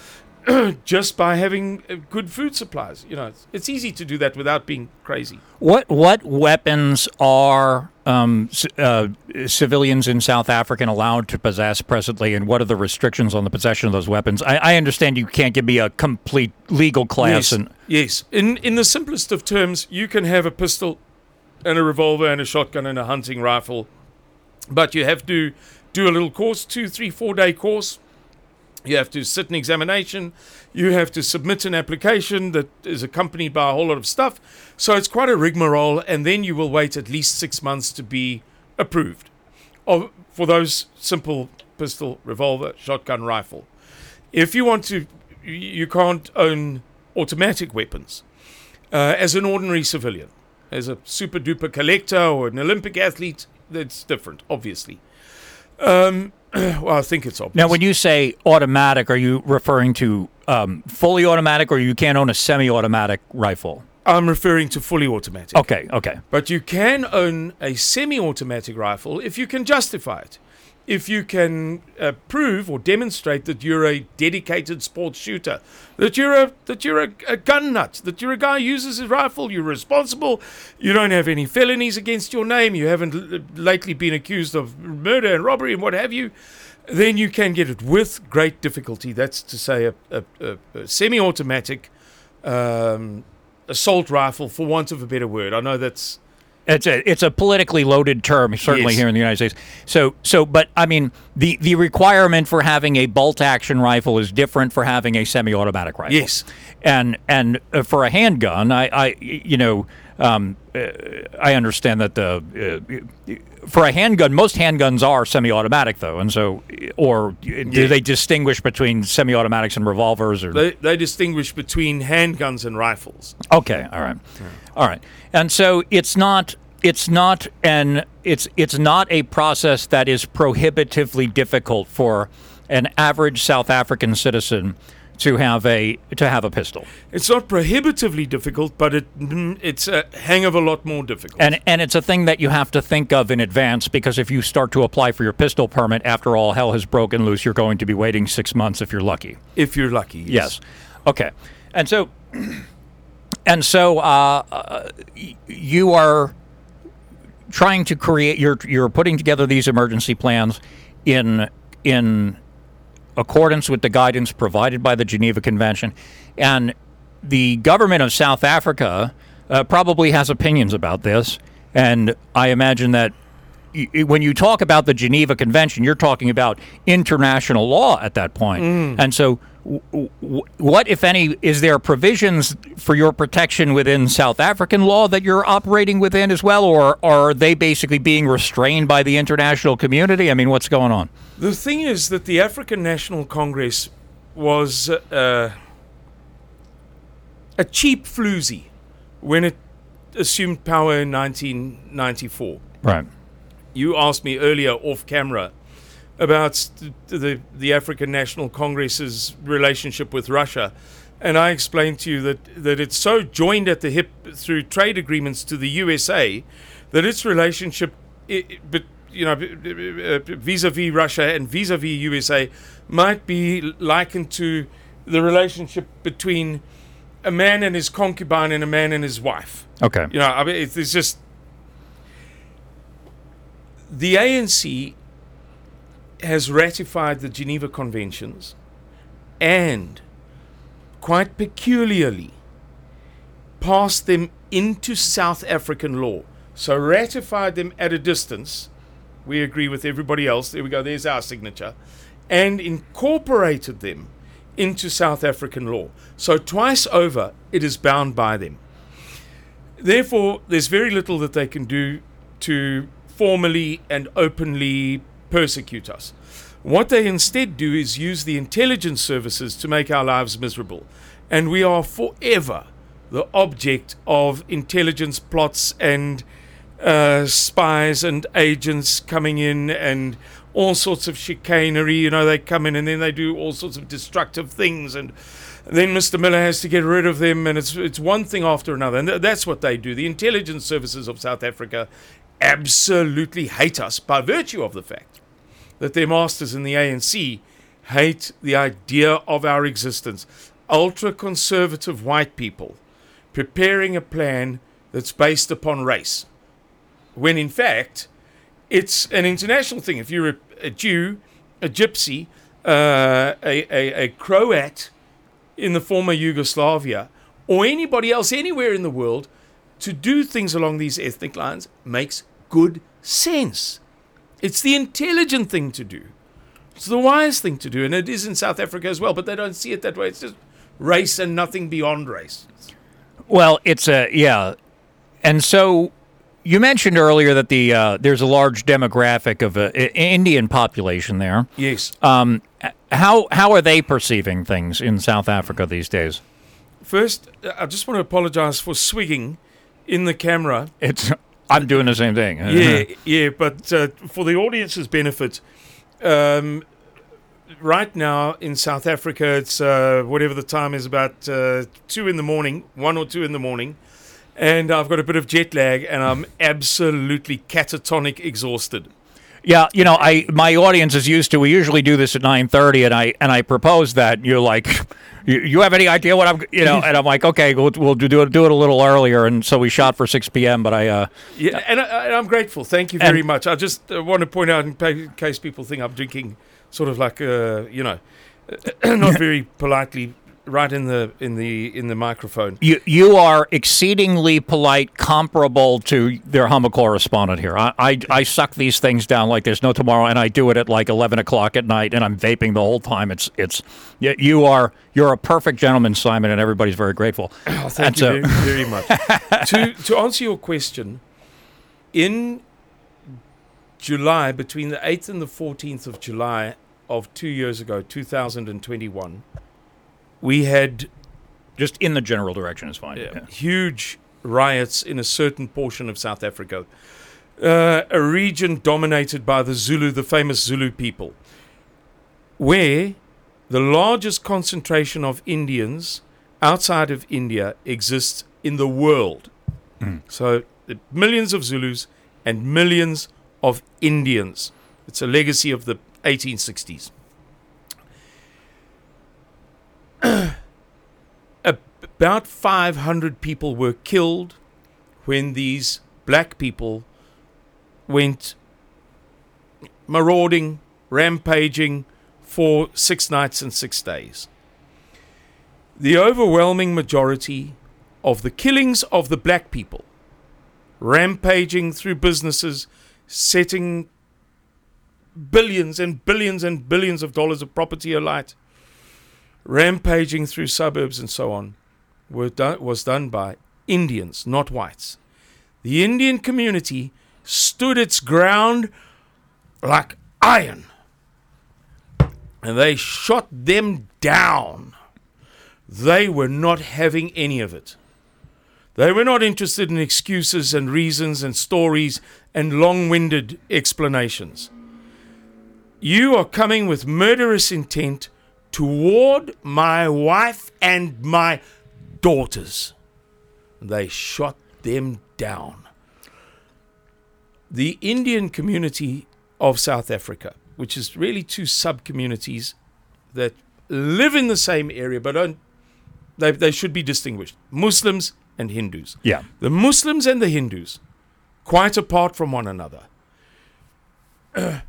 just by having good food supplies. You know, it's, it's easy to do that without being crazy. What what weapons are um, c- uh, civilians in South Africa allowed to possess presently, and what are the restrictions on the possession of those weapons? I, I understand you can't give me a complete legal class. Yes. And yes, in in the simplest of terms, you can have a pistol and a revolver and a shotgun and a hunting rifle, but you have to do a little course, two, three, four day course. You have to sit an examination. You have to submit an application that is accompanied by a whole lot of stuff. So it's quite a rigmarole, and then you will wait at least six months to be approved of, for those simple pistol, revolver, shotgun, rifle. If you want to, you can't own automatic weapons uh, as an ordinary civilian. As a super-duper collector or an Olympic athlete, that's different, obviously. Um... Well, I think it's obvious. Now, when you say automatic, are you referring to um, fully automatic, or you can't own a semi-automatic rifle? I'm referring to fully automatic. Okay, okay. But you can own a semi-automatic rifle if you can justify it. If you can uh, prove or demonstrate that you're a dedicated sports shooter, that you're a that you're a, a gun nut, that you're a guy who uses his rifle, you're responsible, you don't have any felonies against your name, you haven't l- lately been accused of murder and robbery and what have you, then you can get it with great difficulty. That's to say a, a, a, a semi-automatic um, assault rifle, for want of a better word. I know that's... It's a it's a politically loaded term, certainly. Yes. Here in the United States. So so, but I mean, the, the requirement for having a bolt action rifle is different for having a semi-automatic rifle. Yes, and and for a handgun, I, I you know um, I understand that the uh, for a handgun, most handguns are semi-automatic though, and so or do yeah. they distinguish between semi-automatics and revolvers? Or they, they distinguish between handguns and rifles. Okay, all right, yeah. all right, and so it's not. It's not an it's it's not a process that is prohibitively difficult for an average South African citizen to have a to have a pistol. It's not prohibitively difficult, but it it's a hang of a lot more difficult. And and it's a thing that you have to think of in advance, because if you start to apply for your pistol permit, after all hell has broken loose, you're going to be waiting six months if you're lucky. If you're lucky, yes. yes. Okay, and so and so uh, you are. Trying to create, you're you're putting together these emergency plans in in accordance with the guidance provided by the Geneva Convention, and the government of South Africa uh, probably has opinions about this. And I imagine that y- when you talk about the Geneva Convention, you're talking about international law at that point. Mm. And so, what, if any, is there provisions for your protection within South African law that you're operating within as well, or are they basically being restrained by the international community? I mean, what's going on? The thing is that the African National Congress was uh, a cheap floozy when it assumed power in nineteen ninety-four. Right. You asked me earlier off camera about the the African National Congress's relationship with Russia. And I explained to you that, that it's so joined at the hip through trade agreements to the U S A that its relationship, but you know, vis-a-vis Russia and vis-a-vis U S A might be likened to the relationship between a man and his concubine and a man and his wife. Okay. You know, I mean, it's just... The A N C has ratified the Geneva Conventions and, quite peculiarly, passed them into South African law. So ratified them at a distance. We agree with everybody else. There we go. There's our signature. And incorporated them into South African law. So twice over, it is bound by them. Therefore, there's very little that they can do to formally and openly persecute us. What they instead do is use the intelligence services to make our lives miserable. And we are forever the object of intelligence plots and uh, spies and agents coming in and all sorts of chicanery. You know, they come in and then they do all sorts of destructive things, and then Mister Miller has to get rid of them, and it's it's one thing after another. And th- that's what they do. The intelligence services of South Africa absolutely hate us by virtue of the fact that their masters in the A N C hate the idea of our existence. Ultra-conservative white people preparing a plan that's based upon race, when in fact it's an international thing. If you're a, a Jew, a Gypsy, uh, a, a, a Croat in the former Yugoslavia, or anybody else anywhere in the world, to do things along these ethnic lines makes good sense. It's the intelligent thing to do. It's the wise thing to do. And it is in South Africa as well, but they don't see it that way. It's just race and nothing beyond race. Well, it's a, yeah. And so you mentioned earlier that the uh, there's a large demographic of uh, Indian population there. Yes. Um, how how are they perceiving things in South Africa these days? First, I just want to apologize for swigging in the camera. It's... I'm doing the same thing. Yeah, yeah, but uh, for the audience's benefit, um, right now in South Africa, it's uh, whatever the time is, about uh, two in the morning, one or two in the morning, and I've got a bit of jet lag, and I'm absolutely catatonic exhausted. Yeah, you know, I my audience is used to, we usually do this at nine thirty, and I and I propose that, and you're like, you, you have any idea what I'm, you know, and I'm like, okay, we'll, we'll do, it, do it a little earlier, and so we shot for six p.m., but I... Uh, yeah, and, I, and I'm grateful, thank you very and, much. I just want to point out, in case people think I'm drinking sort of like, uh, you know, not very politely, right in the in the in the microphone. You you are exceedingly polite, comparable to their humble correspondent here. I, I I suck these things down like there's no tomorrow, and I do it at like eleven o'clock at night, and I'm vaping the whole time. It's it's you are you're a perfect gentleman, Simon, and everybody's very grateful. Oh, thank That's you a- very, very much. to to answer your question, in July, between the eighth and the fourteenth of July of two years ago, two thousand and twenty-one. We had, just in the general direction is fine, yeah, yeah. huge riots in a certain portion of South Africa, uh, a region dominated by the Zulu, the famous Zulu people, where the largest concentration of Indians outside of India exists in the world. Mm. So millions of Zulus and millions of Indians. It's a legacy of the eighteen sixties. About five hundred people were killed when these black people went marauding, rampaging for six nights and six days. The overwhelming majority of the killings of the black people, rampaging through businesses, setting billions and billions and billions of dollars of property alight, rampaging through suburbs and so on were done, was done by Indians, not whites. The Indian community stood its ground like iron, and they shot them down. They were not having any of it. They were not interested in excuses and reasons and stories and long-winded explanations. You are coming with murderous intent toward my wife and my daughters. They shot them down. The Indian community of South Africa, which is really two sub-communities that live in the same area, but don't, they, they should be distinguished. Muslims and Hindus. Yeah. The Muslims and the Hindus, quite apart from one another, uh,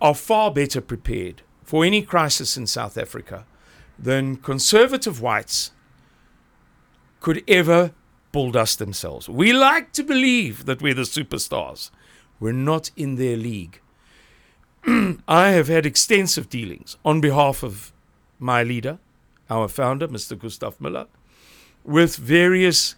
are far better prepared for any crisis in South Africa than conservative whites could ever bulldoze themselves. We like to believe that we're the superstars. We're not in their league. I have had extensive dealings on behalf of my leader, our founder, Mister Gustav Müller, with various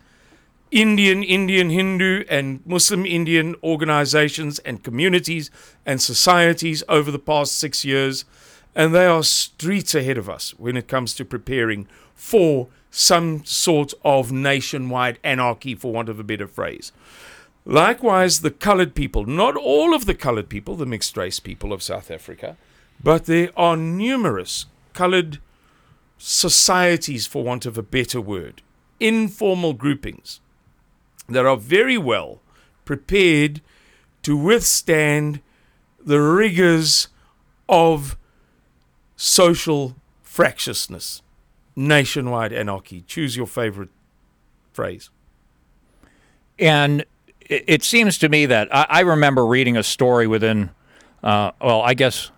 Indian, Indian, Hindu and Muslim Indian organizations and communities and societies over the past six years. And they are streets ahead of us when it comes to preparing for some sort of nationwide anarchy, for want of a better phrase. Likewise, the colored people, not all of the colored people, the mixed race people of South Africa, but there are numerous colored societies, for want of a better word, informal groupings that are very well prepared to withstand the rigors of social fractiousness, nationwide anarchy. Choose your favorite phrase. And it seems to me that I remember reading a story within, uh, well, I guess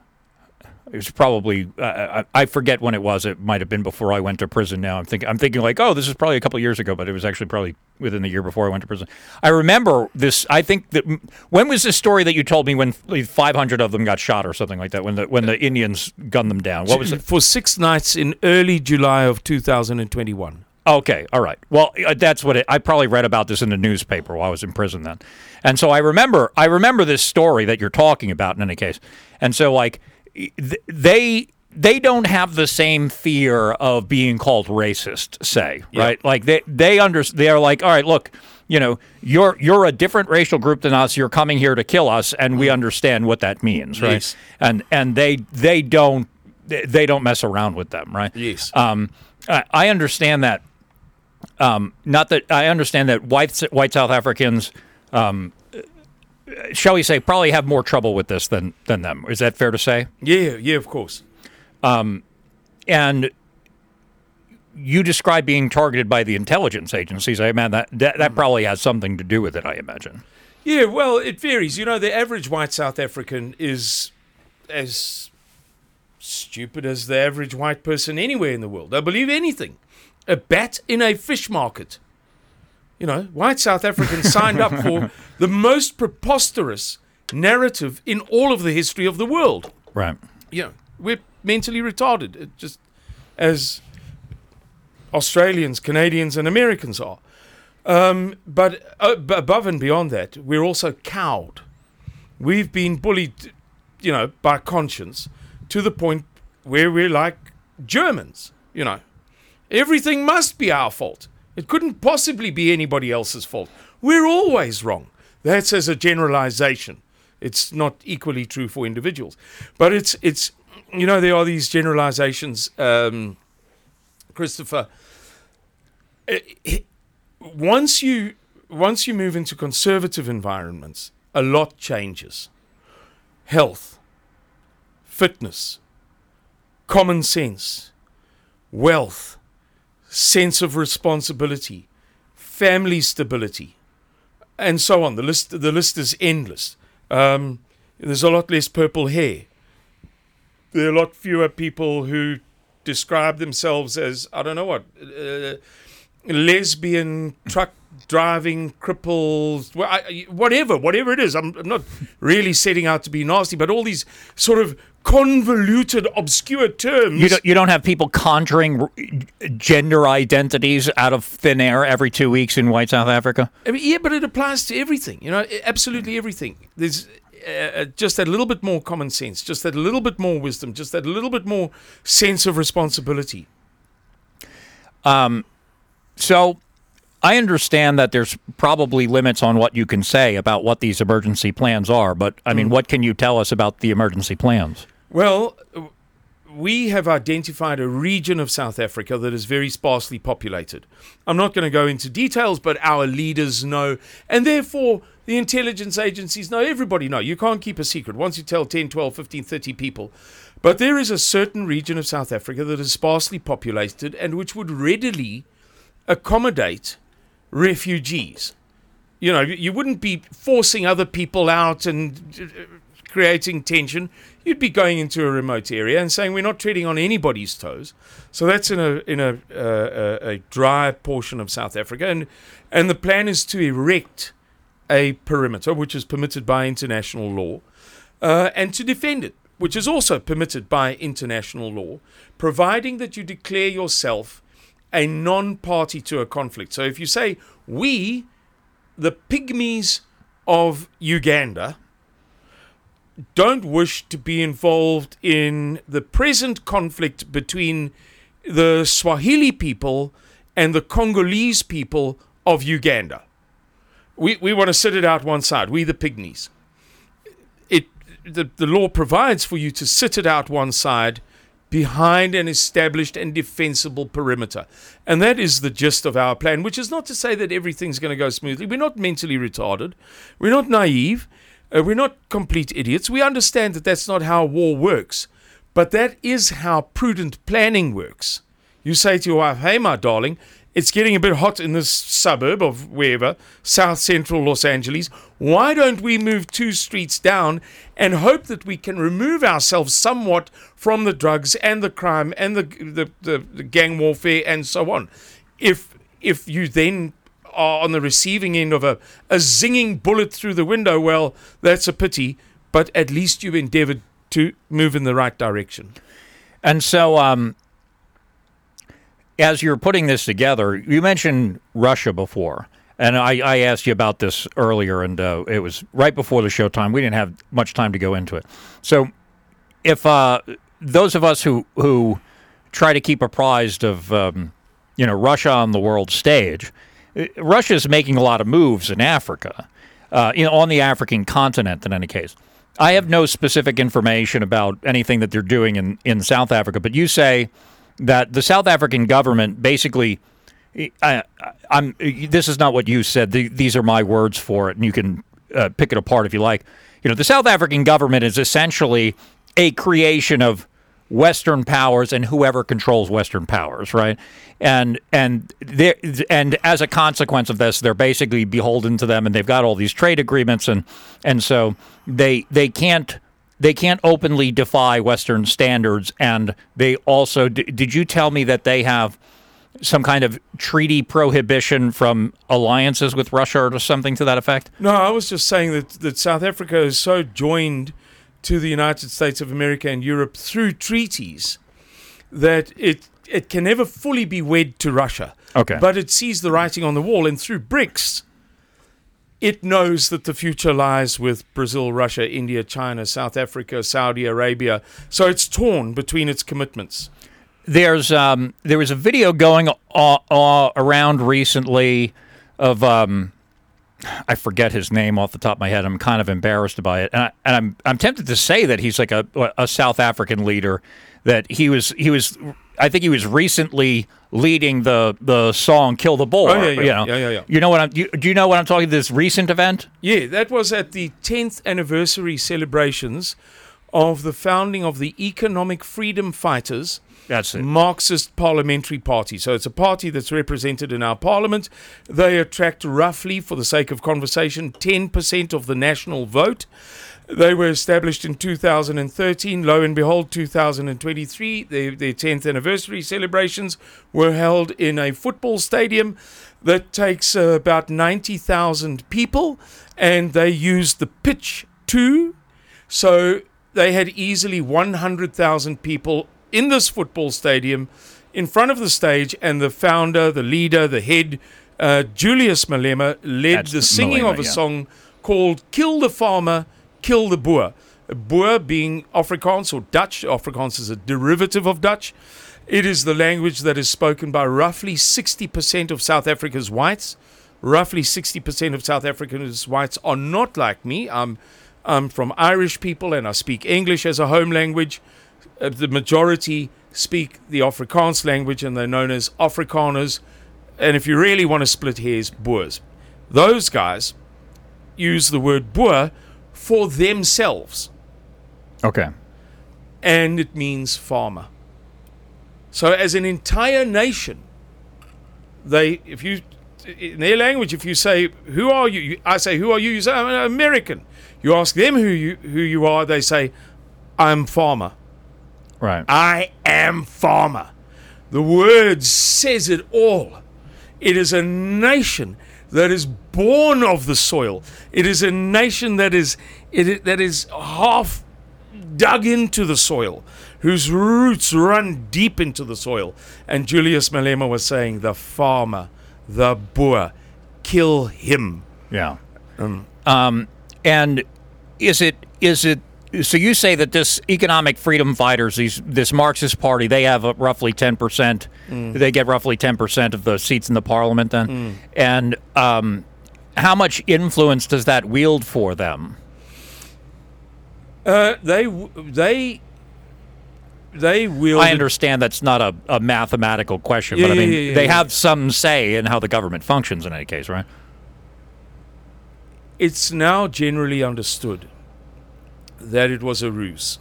it was probably, uh, I forget when it was. It might have been before I went to prison now. I'm thinking, I'm thinking like, oh, this is probably a couple of years ago, but it was actually probably within the year before I went to prison. I remember this, I think, that when was this story that you told me when five hundred of them got shot or something like that, when the when the Indians gunned them down? What was it? For six nights in early July of two thousand twenty-one. Okay, all right. Well, that's what it, I probably read about this in the newspaper while I was in prison then. And so I remember I remember this story that you're talking about in any case. And so, like, they they don't have the same fear of being called racist, say, right? Yeah. Like, they they under, they are like, all right, look, you know, you're you're a different racial group than us. You're coming here to kill us, and we understand what that means, right? Yes. And and they they don't they don't mess around with them, right? Yes. Um, I, I understand that. Um, not that I understand that white white South Africans, um, shall we say, probably have more trouble with this than than them. Is that fair to say? Yeah, yeah, of course. Um, and you describe being targeted by the intelligence agencies. I imagine that, that that probably has something to do with it. I imagine. Yeah, well, it varies. You know, the average white South African is as stupid as the average white person anywhere in the world. They'll believe anything. A bat in a fish market. You know, white South Africans signed up for the most preposterous narrative in all of the history of the world. Right. You know, we're mentally retarded, it just as Australians, Canadians, and Americans are. Um, but uh, above and beyond that, we're also cowed. We've been bullied, you know, by conscience to the point where we're like Germans, you know. Everything must be our fault. It couldn't possibly be anybody else's fault. We're always wrong. That's as a generalization. It's not equally true for individuals. But it's, it's you know, there are these generalizations, um, Christopher. Once you, once you move into conservative environments, a lot changes. Health, fitness, common sense, wealth, sense of responsibility, family stability, and so on. The list the list is endless. Um, there's a lot less purple hair. There are a lot fewer people who describe themselves as, I don't know what, uh, lesbian, truck driving, crippled, whatever, whatever it is. I'm, I'm not really setting out to be nasty, but all these sort of convoluted, obscure terms. You don't, you don't have people conjuring gender identities out of thin air every two weeks in white South Africa? I mean, yeah, but it applies to everything, you know, absolutely everything. There's uh, just that little bit more common sense, just that little bit more wisdom, just that little bit more sense of responsibility. Um, so I understand that there's probably limits on what you can say about what these emergency plans are, but, I mean, mm. what can you tell us about the emergency plans? Well, we have identified a region of South Africa that is very sparsely populated. I'm not going to go into details, but our leaders know, and therefore the intelligence agencies know, everybody know. You can't keep a secret once you tell ten, twelve, fifteen, thirty people. But there is a certain region of South Africa that is sparsely populated and which would readily accommodate refugees. You know, you wouldn't be forcing other people out and creating tension. You'd be going into a remote area and saying, we're not treading on anybody's toes. So that's in a in a uh, a dry portion of South Africa, and and the plan is to erect a perimeter, which is permitted by international law, uh, and to defend it, which is also permitted by international law, providing that you declare yourself a non-party to a conflict. So if you say, we, the pygmies of Uganda, don't wish to be involved in the present conflict between the Swahili people and the Congolese people of Uganda. We we want to sit it out one side. We, the pygmies. It the, the law provides for you to sit it out one side behind an established and defensible perimeter. And that is the gist of our plan, which is not to say that everything's going to go smoothly. We're not mentally retarded. We're not naive. Uh, we're not complete idiots. We understand that that's not how war works, but that is how prudent planning works. You say to your wife, hey, my darling, it's getting a bit hot in this suburb of wherever, South Central Los Angeles. Why don't we move two streets down and hope that we can remove ourselves somewhat from the drugs and the crime and the the, the, the gang warfare and so on? If if you then are on the receiving end of a, a zinging bullet through the window, well, that's a pity, but at least you've endeavored to move in the right direction. And so um, as you're putting this together, you mentioned Russia before, and I, I asked you about this earlier, and uh, it was right before the show time. We didn't have much time to go into it. So if uh, those of us who, who try to keep apprised of um, you know, Russia on the world stage, Russia is making a lot of moves in Africa, uh, in, on the African continent in any case. I have no specific information about anything that they're doing in, in South Africa, but you say that the South African government basically I, – I'm, this is not what you said. The, these are my words for it, and you can uh, pick it apart if you like. You know, the South African government is essentially a creation of Western powers and whoever controls Western powers, right? And and and as a consequence of this, they're basically beholden to them, and they've got all these trade agreements, and and so they they can't they can't openly defy Western standards. And they also d- did you tell me that they have some kind of treaty prohibition from alliances with Russia or something to that effect? No, I was just saying that that South Africa is so joined to the United States of America and Europe through treaties that it it can never fully be wed to Russia. Okay. But it sees the writing on the wall, and through BRICS, it knows that the future lies with Brazil, Russia, India, China, South Africa, Saudi Arabia. So it's torn between its commitments. There's um, there was a video going a- a- around recently of um I forget his name off the top of my head. I'm kind of embarrassed by it, and, I, and I'm I'm tempted to say that he's like a a South African leader. That he was he was I think he was recently leading the, the song "Kill the Boer." Oh, yeah, yeah, you know, yeah, yeah, yeah. You know what I'm? You, do you know what I'm talking? This recent event? Yeah, that was at the tenth anniversary celebrations of the founding of the Economic Freedom Fighters. That's it. Marxist Parliamentary Party. So it's a party that's represented in our parliament. They attract roughly, for the sake of conversation, ten percent of the national vote. They were established in two thousand thirteen. Lo and behold, two thousand twenty-three, their, their tenth anniversary celebrations were held in a football stadium that takes uh, about ninety thousand people, and they used the pitch too. So they had easily one hundred thousand people in this football stadium in front of the stage, and the founder, the leader, the head, uh, Julius Malema, led That's the singing Malema, of a yeah. song called Kill the Farmer, Kill the Boer. Boer being Afrikaans or Dutch. Afrikaans is a derivative of Dutch. It is the language that is spoken by roughly sixty percent of South Africa's whites. Roughly sixty percent of South Africa's whites are not like me. I'm, I'm from Irish people and I speak English as a home language. Uh, the majority speak the Afrikaans language and they're known as Afrikaners. And if you really want to split hairs, Boers. Those guys use the word Boer for themselves. Okay. And it means farmer. So as an entire nation, they, if you, in their language, if you say, who are you? I say, who are you? You say, I'm an American. You ask them who you, who you are. They say, I'm farmer. Right. I am farmer. The word says it all. It is a nation that is born of the soil. It is a nation that is it, that is half dug into the soil, whose roots run deep into the soil. And Julius Malema was saying, the farmer, the Boer, kill him. Yeah. Um, um, and is it is it so you say that this Economic Freedom Fighters, these, this Marxist party, they have a roughly ten percent. Mm. They get roughly ten percent of the seats in the parliament then. Mm. And um, how much influence does that wield for them? Uh, they they they wielded... I understand that's not a, a mathematical question, yeah, but I mean, yeah, yeah, yeah, they yeah. have some say in how the government functions in any case, right? It's now generally understood that it was a ruse,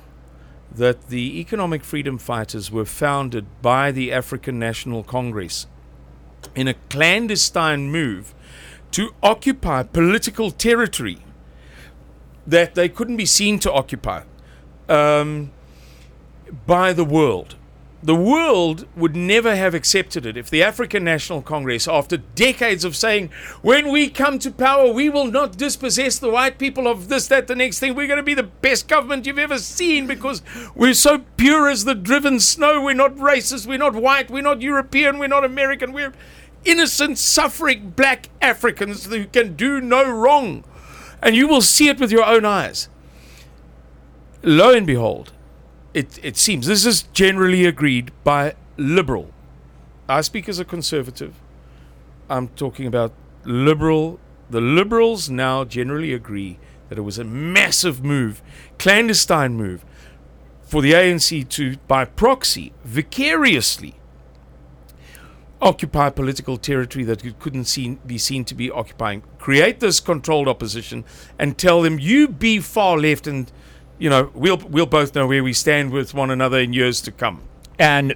that the Economic Freedom Fighters were founded by the African National Congress in a clandestine move to occupy political territory that they couldn't be seen to occupy um, by the world. The world would never have accepted it if the African National Congress, after decades of saying, when we come to power, we will not dispossess the white people of this, that, the next thing. We're going to be the best government you've ever seen because we're so pure as the driven snow. We're not racist. We're not white. We're not European. We're not American. We're innocent, suffering black Africans who can do no wrong. And you will see it with your own eyes. Lo and behold, It it seems this is generally agreed by liberal. I speak as a conservative. I'm talking about liberal. The liberals now generally agree that it was a massive move, clandestine move, for the A N C to, by proxy, vicariously occupy political territory that it couldn't seen, be seen to be occupying. Create this controlled opposition and tell them, you be far left and, you know, we'll we'll both know where we stand with one another in years to come. And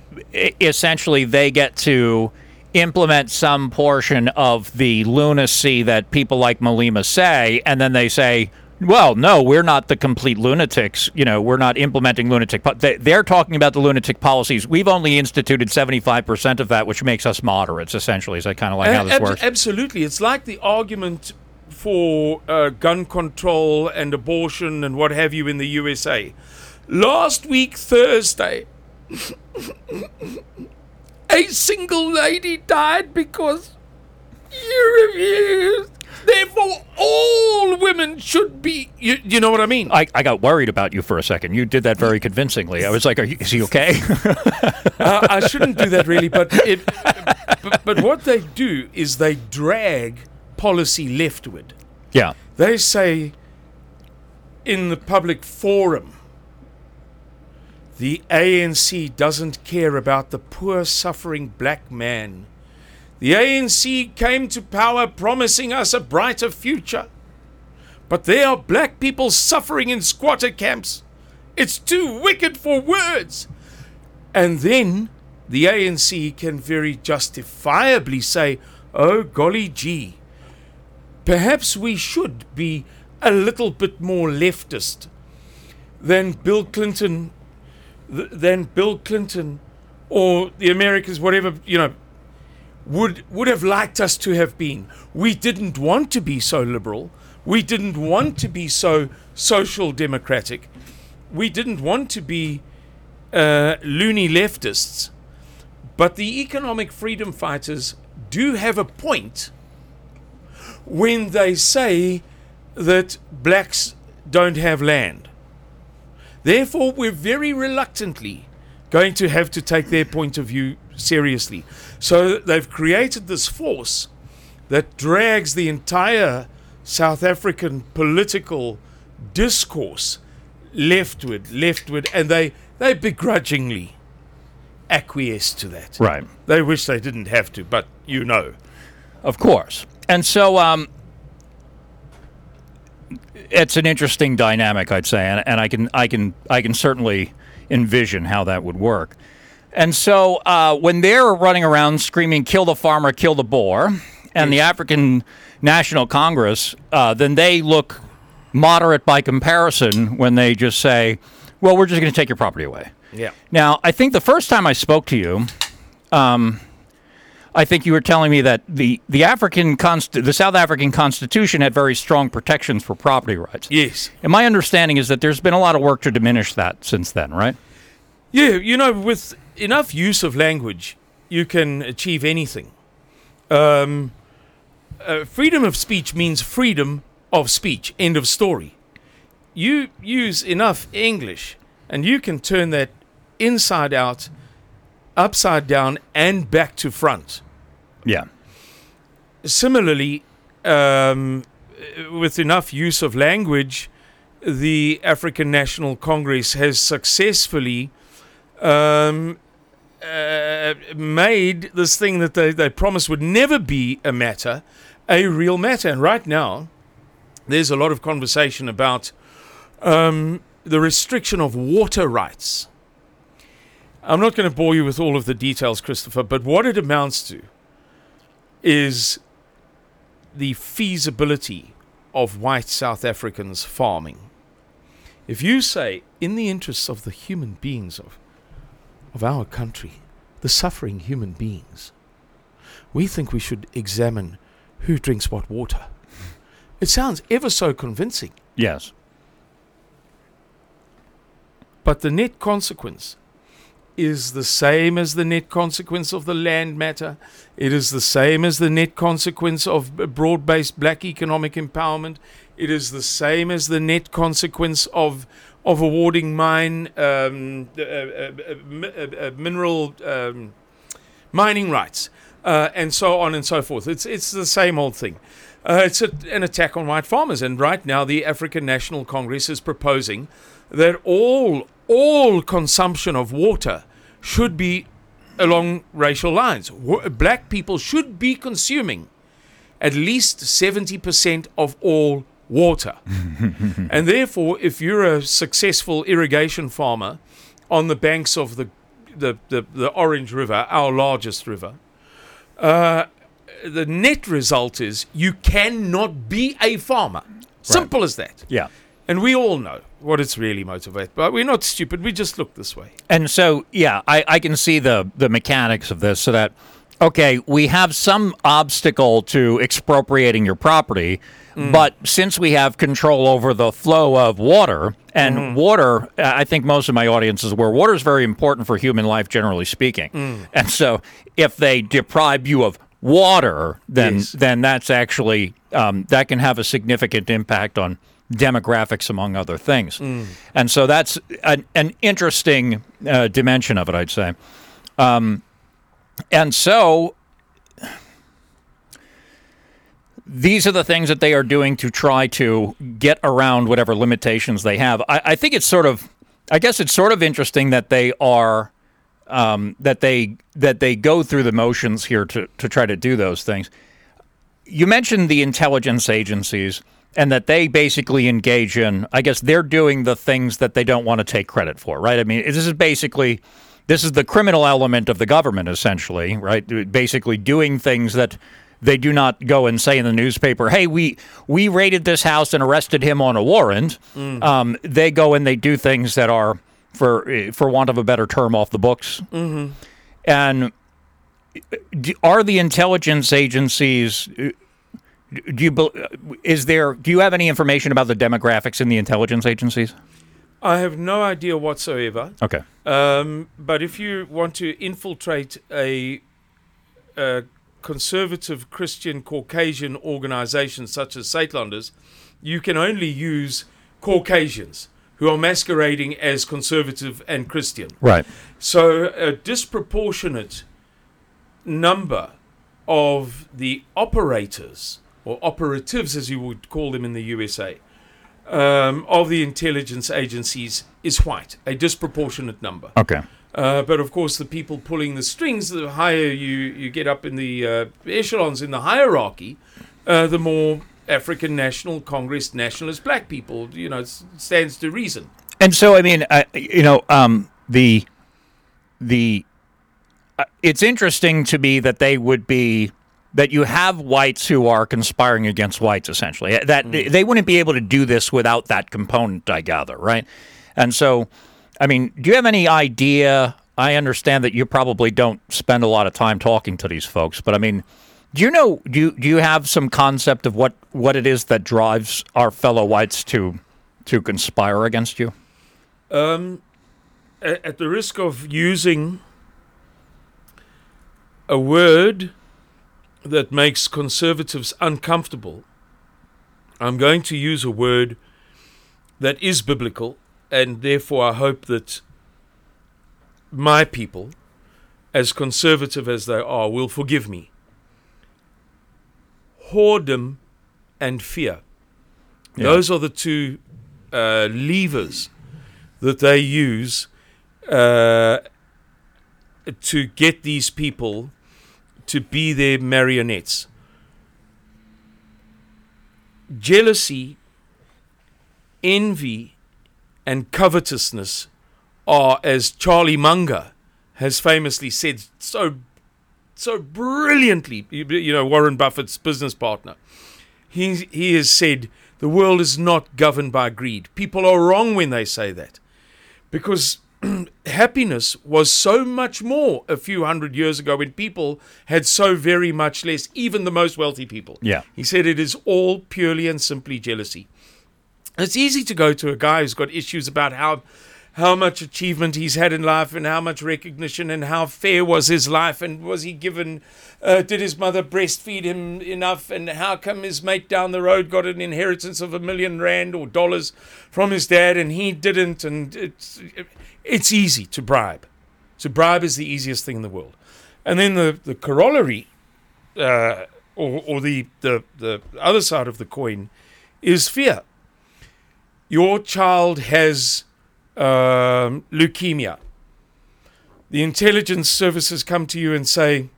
essentially they get to implement some portion of the lunacy that people like Malema say, and then they say, well, no, we're not the complete lunatics. You know, we're not implementing lunatic. Po- they, they're talking about the lunatic policies. We've only instituted seventy-five percent of that, which makes us moderates, essentially. Is that kind of like uh, how this ab- works? Absolutely. It's like the argument for uh, gun control and abortion and what have you in the U S A. Last week, Thursday, a single lady died because you refused. Therefore, all women should be... You, you know what I mean? I, I got worried about you for a second. You did that very convincingly. I was like, Are you, is he okay? uh, I shouldn't do that, really. But, it, but, but what they do is they drag policy leftward. Yeah. They say in the public forum, the A N C doesn't care about the poor suffering black man. The A N C came to power promising us a brighter future. But there are black people suffering in squatter camps. It's too wicked for words. And then the A N C can very justifiably say, oh, golly gee, perhaps we should be a little bit more leftist than Bill Clinton, th- than Bill Clinton, or the Americans, whatever, you know, would would have liked us to have been. We didn't want to be so liberal. We didn't want to be so social democratic. we didn't want to be uh, loony leftists, but the economic freedom fighters do have a point when they say that blacks don't have land. Therefore, we're very reluctantly going to have to take their point of view seriously. So they've created this force that drags the entire South African political discourse leftward, leftward, and they, they begrudgingly acquiesce to that. Right. They wish they didn't have to, but you know. Of course. And so um, it's an interesting dynamic, I'd say, and, and I can I can I can certainly envision how that would work. And so uh, when they're running around screaming, "Kill the farmer, kill the boer," and yes. the African National Congress, uh, then they look moderate by comparison when they just say, "Well, we're just going to take your property away." Yeah. Now, I think the first time I spoke to you, um, I think you were telling me that the the African Consti- the South African Constitution had very strong protections for property rights. Yes. And my understanding is that there's been a lot of work to diminish that since then, right? Yeah, you know, with enough use of language, you can achieve anything. Um, uh, freedom of speech means freedom of speech, end of story. You use enough English, and you can turn that inside out, upside down, and back to front. Yeah. Similarly, um, with enough use of language, the African National Congress has successfully um, uh, made this thing that they, they promised would never be a matter, a real matter. And right now, there's a lot of conversation about um, the restriction of water rights. I'm not going to bore you with all of the details, Christopher, but what it amounts to is the feasibility of white South Africans farming. If you say, in the interests of the human beings of, of our country, the suffering human beings, we think we should examine who drinks what water. It sounds ever so convincing. Yes. But the net consequence is the same as the net consequence of the land matter. It is the same as the net consequence of broad-based black economic empowerment. It is the same as the net consequence of of awarding mine um, uh, uh, uh, uh, mineral um, mining rights uh, and so on and so forth. It's it's the same old thing. Uh, it's a, an attack on white farmers, and right now the African National Congress is proposing that all All consumption of water should be along racial lines. Black people should be consuming at least seventy percent of all water. And therefore, if you're a successful irrigation farmer on the banks of the the, the, the Orange River, our largest river, uh, the net result is you cannot be a farmer. Right. Simple as that. Yeah. And we all know what it's really motivated, but we're not stupid. We just look this way. And so, yeah, I, I can see the, the mechanics of this. So that, okay, we have some obstacle to expropriating your property, mm. but since we have control over the flow of water, and mm. water, I think most of my audience is aware, water is very important for human life, generally speaking. Mm. And so if they deprive you of water, then, yes. then that's actually, um, that can have a significant impact on demographics, among other things. Mm. And so that's an, an interesting uh, dimension of it, I'd say. Um, and so these are the things that they are doing to try to get around whatever limitations they have. I, I think it's sort of, I guess it's sort of interesting that they are, um, that they that they go through the motions here to, to try to do those things. You mentioned the intelligence agencies, and that they basically engage in, I guess they're doing the things that they don't want to take credit for, right? I mean, this is basically, this is the criminal element of the government, essentially, right? Basically doing things that they do not go and say in the newspaper, hey, we we raided this house and arrested him on a warrant. Mm. Um, they go and they do things that are, for for want of a better term, off the books. Mm-hmm. And are the intelligence agencies... Do you is there? Do you have any information about the demographics in the intelligence agencies? I have no idea whatsoever. Okay. Um, but if you want to infiltrate a, a conservative Christian Caucasian organization such as Suidlanders, you can only use Caucasians who are masquerading as conservative and Christian. Right. So a disproportionate number of the operators, or operatives as you would call them in the U S A, um, of the intelligence agencies is white, a disproportionate number. Okay. Uh, but of course, the people pulling the strings, the higher you, you get up in the uh, echelons in the hierarchy, uh, the more African National Congress nationalist black people, you know, it stands to reason. And so, I mean, uh, you know, um, the the uh, it's interesting to me that they would be. That you have whites who are conspiring against whites, essentially. That mm. they wouldn't be able to do this without that component, I gather, right? And so, I mean, do you have any idea? I understand that you probably don't spend a lot of time talking to these folks, but I mean, do you know? Do you, do you have some concept of what, what it is that drives our fellow whites to to conspire against you? Um, at the risk of using a word that makes conservatives uncomfortable, I'm going to use a word that is biblical, and therefore I hope that my people, as conservative as they are, will forgive me. Whoredom and fear. Yeah. Those are the two uh, levers that they use uh, to get these people to be their marionettes. Jealousy, envy, and covetousness are, as Charlie Munger has famously said so so brilliantly, you know, Warren Buffett's business partner, he, he has said, the world is not governed by greed. People are wrong when they say that, because happiness was so much more a few hundred years ago when people had so very much less, even the most wealthy people. Yeah. He said it is all purely and simply jealousy. It's easy to go to a guy who's got issues about how how much achievement he's had in life and how much recognition and how fair was his life and was he given, uh, did his mother breastfeed him enough and how come his mate down the road got an inheritance of a million rand or dollars from his dad and he didn't, and it's... It, It's easy to bribe. To bribe is the easiest thing in the world. And then the, the corollary, uh, or, or the, the, the other side of the coin, is fear. Your child has um, leukemia. The intelligence services come to you and say,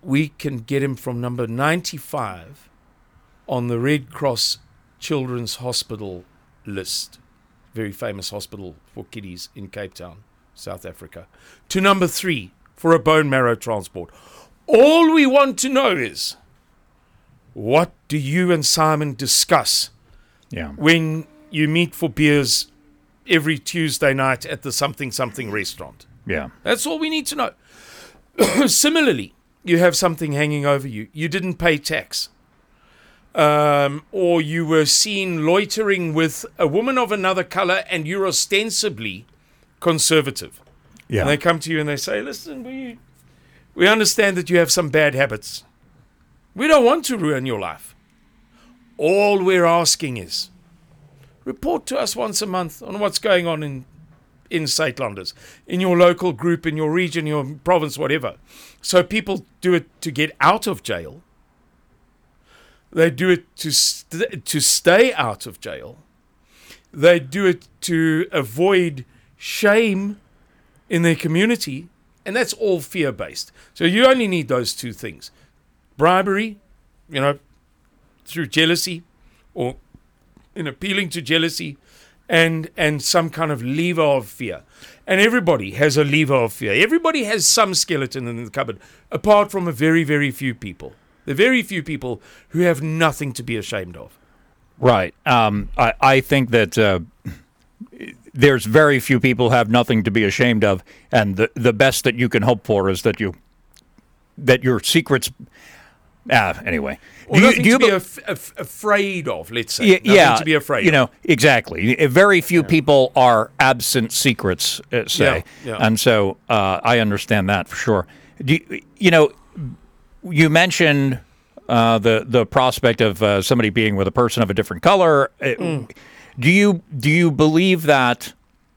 we can get him from number ninety-five on the Red Cross Children's Hospital list. Very famous hospital for kiddies in Cape Town, South Africa, to number three for a bone marrow transport. All we want to know is, what do you and Simon discuss yeah. when you meet for beers every Tuesday night at the something something restaurant? Yeah, that's all we need to know. Similarly, you have something hanging over you. You didn't pay tax. Um, or you were seen loitering with a woman of another color and you're ostensibly conservative. Yeah. And they come to you and they say, listen, we, we understand that you have some bad habits. We don't want to ruin your life. All we're asking is, report to us once a month on what's going on in, in Suidlanders, in your local group, in your region, your province, whatever. So people do it to get out of jail. They do it to st- to stay out of jail. They do it to avoid shame in their community. And that's all fear-based. So you only need those two things. Bribery, you know, through jealousy or in appealing to jealousy and, and some kind of lever of fear. And everybody has a lever of fear. Everybody has some skeleton in the cupboard, apart from a very, very few people. The very few people who have nothing to be ashamed of. Right. Um, I, I think that uh, there's very few people who have nothing to be ashamed of, and the, the best that you can hope for is that you that your secrets Ah, anyway. Or do nothing you, do to you be af- af- afraid of, let's say. Yeah, nothing yeah, to be afraid you of. know, exactly. Very few yeah. people are absent secrets, uh, say. Yeah, yeah. And so uh, I understand that for sure. Do you, you know, you mentioned uh, the, the prospect of uh, somebody being with a person of a different color. Mm. Do you do you believe that...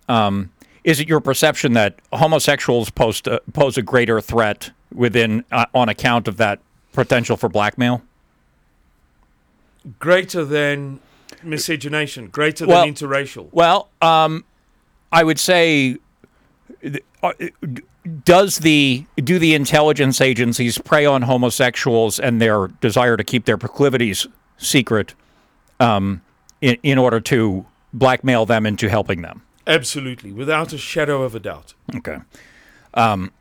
Um, is it your perception that homosexuals pose, uh, pose a greater threat within uh, on account of that potential for blackmail? Greater than miscegenation, greater well, than interracial. Well, um, I would say, does the do the intelligence agencies prey on homosexuals and their desire to keep their proclivities secret um, in, in order to blackmail them into helping them? Absolutely, without a shadow of a doubt. Okay. Um,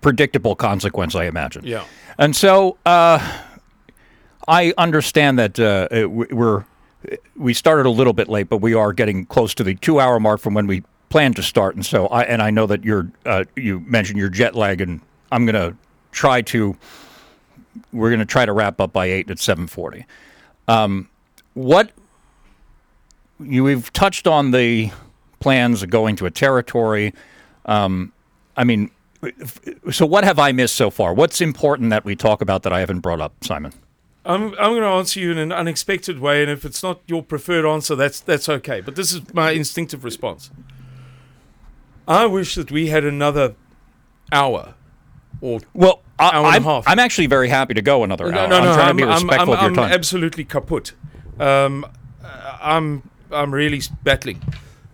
predictable consequence, I imagine. Yeah. And so uh, I understand that uh, we're we started a little bit late, but we are getting close to the two-hour mark from when we planned to start. And so I and I know that you're uh, you mentioned your jet lag, and I'm gonna try to we're gonna try to wrap up by eight at seven forty. Um, what. You, we've touched on the plans of going to a territory. Um, I mean, so what have I missed so far? What's important that we talk about that I haven't brought up, Simon? I'm I'm going to answer you in an unexpected way, and if it's not your preferred answer, that's that's okay. But this is my instinctive response. I wish that we had another hour or well, I, hour I'm, and a half. I'm actually very happy to go another no, hour. No, no, I'm trying I'm, to be respectful I'm, I'm, of your time. I'm absolutely kaput. Um, I'm... I'm really battling.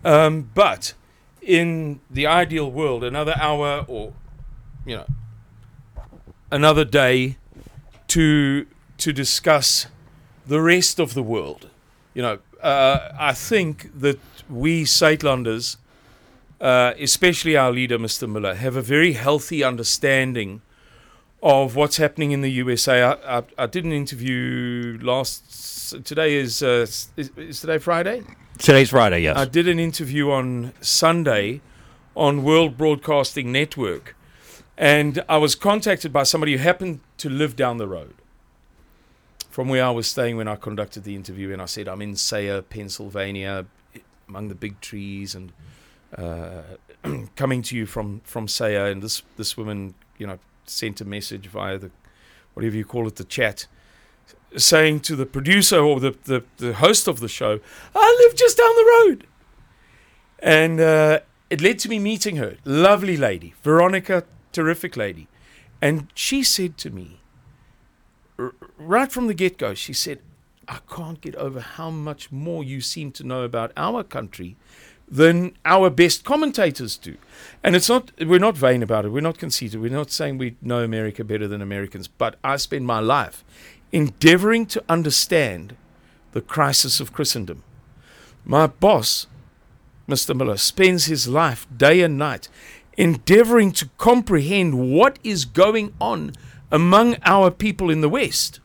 Um, but in the ideal world, another hour or, you know, another day to to discuss the rest of the world. You know, uh, I think that we Suidlanders, uh, especially our leader, Mister Müller, have a very healthy understanding of what's happening in the U S A. I, I, I did an interview last... Today is, uh, is... Is today Friday? Today's Friday, yes. I did an interview on Sunday on World Broadcasting Network. And I was contacted by somebody who happened to live down the road from where I was staying when I conducted the interview. And I said, I'm in Sayre, Pennsylvania, among the big trees, and uh, coming to you from, from Sayre. And this, this woman, you know, sent a message via the, whatever you call it, the chat, saying to the producer or the, the, the host of the show, I live just down the road. And uh, it led to me meeting her. Lovely lady. Veronica, terrific lady. And she said to me, r- right from the get-go, she said, I can't get over how much more you seem to know about our country than our best commentators do. And it's not, we're not vain about it. We're not conceited. We're not saying we know America better than Americans. But I spend my life endeavoring to understand the crisis of Christendom. My boss, Mister Müller, spends his life day and night endeavoring to comprehend what is going on among our people in the West.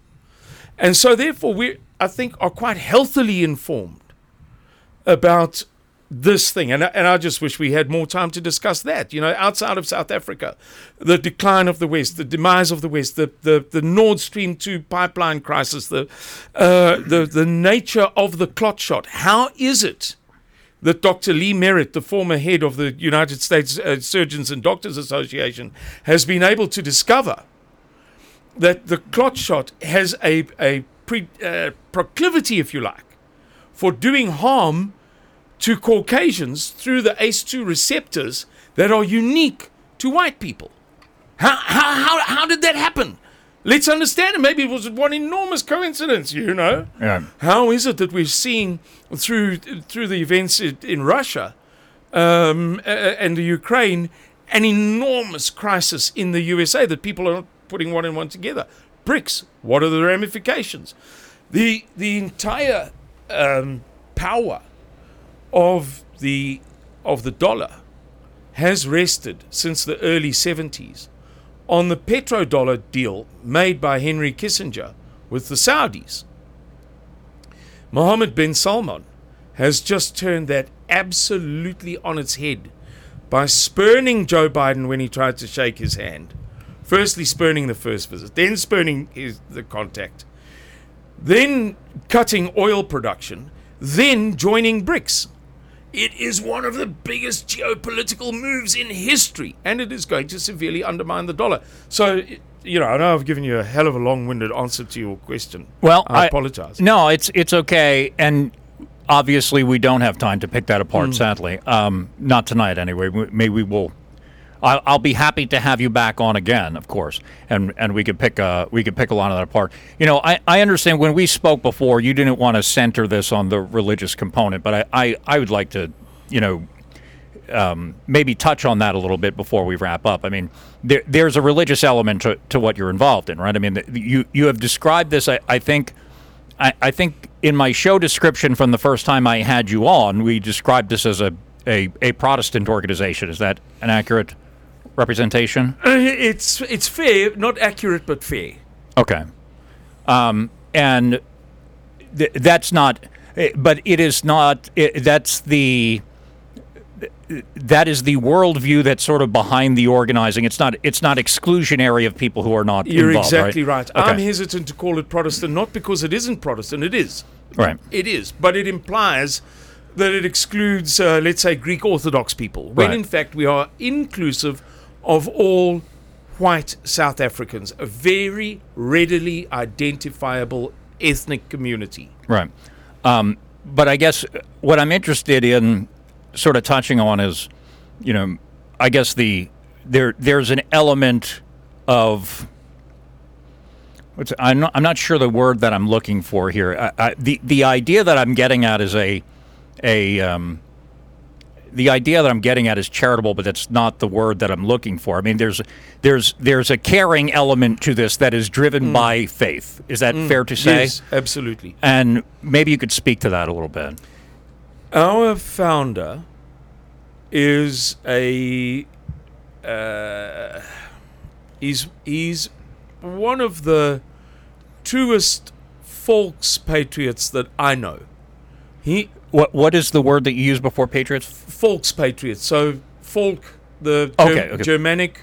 And so therefore we, I think, are quite healthily informed about this thing, and, and I just wish we had more time to discuss that, you know, outside of South Africa, the decline of the West, the demise of the West, the the, the Nord Stream two pipeline crisis, the, uh, the the nature of the clot shot. How is it that Doctor Lee Merritt, the former head of the United States uh, Surgeons and Doctors Association, has been able to discover that the clot shot has a, a pre, uh, proclivity, if you like, for doing harm to Caucasians through the A C E two receptors that are unique to white people? How how how, how did that happen? Let's understand it. Maybe it was one enormous coincidence, you know. Yeah. How is it that we're seeing through through the events in Russia um, and the Ukraine an enormous crisis in the U S A that people are not putting one and one together? BRICS. What are the ramifications? The the entire um, power of the of the dollar has rested since the early seventies on the petrodollar deal made by Henry Kissinger with the Saudis. Mohammed bin Salman has just turned that absolutely on its head by spurning Joe Biden when he tried to shake his hand Firstly, spurning the first visit, then spurning his, the contact, then cutting oil production, then joining BRICS. It is one of the biggest geopolitical moves in history, and it is going to severely undermine the dollar. So, you know, I know I've given you a hell of a long-winded answer to your question. Well, I, I apologize. No, it's it's okay, and obviously we don't have time to pick that apart, mm. sadly. Um, not tonight, anyway. Maybe we will. I'll, I'll be happy to have you back on again, of course, and and we could pick uh we could pick a lot of that apart. You know, I, I understand when we spoke before, you didn't want to center this on the religious component, but I, I, I would like to, you know, um, maybe touch on that a little bit before we wrap up. I mean, there, there's a religious element to, to what you're involved in, right? I mean, the, you you have described this. I, I think, I, I think in my show description from the first time I had you on, we described this as a a, a Protestant organization. Is that an accurate representation? Uh, it's it's fair, not accurate, but fair. Okay, um, and th- that's not. But it is not. It, that's the. That is the worldview that's sort of behind the organizing. It's not. It's not exclusionary of people who are not. You're involved, exactly right. right. Okay. I'm hesitant to call it Protestant, not because it isn't Protestant. It is. Right. It is, but it implies that it excludes, uh, let's say, Greek Orthodox people, when right. in fact we are inclusive of all white South Africans, a very readily identifiable ethnic community. Right. Um, but I guess what I'm interested in sort of touching on is, you know, I guess the there there's an element of, what's, I'm not, I'm not sure the word that I'm looking for here. I, I, the, the idea that I'm getting at is a, a um, the idea that I'm getting at is charitable, but that's not the word that I'm looking for. I mean, there's there's there's a caring element to this that is driven mm. by faith. Is that mm. fair to say? Yes, absolutely. And maybe you could speak to that a little bit. Our founder is a uh, he's, he's one of the truest false patriots that I know. He... What what is the word that you used before patriots? Volkspatriots. So folk, the Ger- okay, okay. Germanic,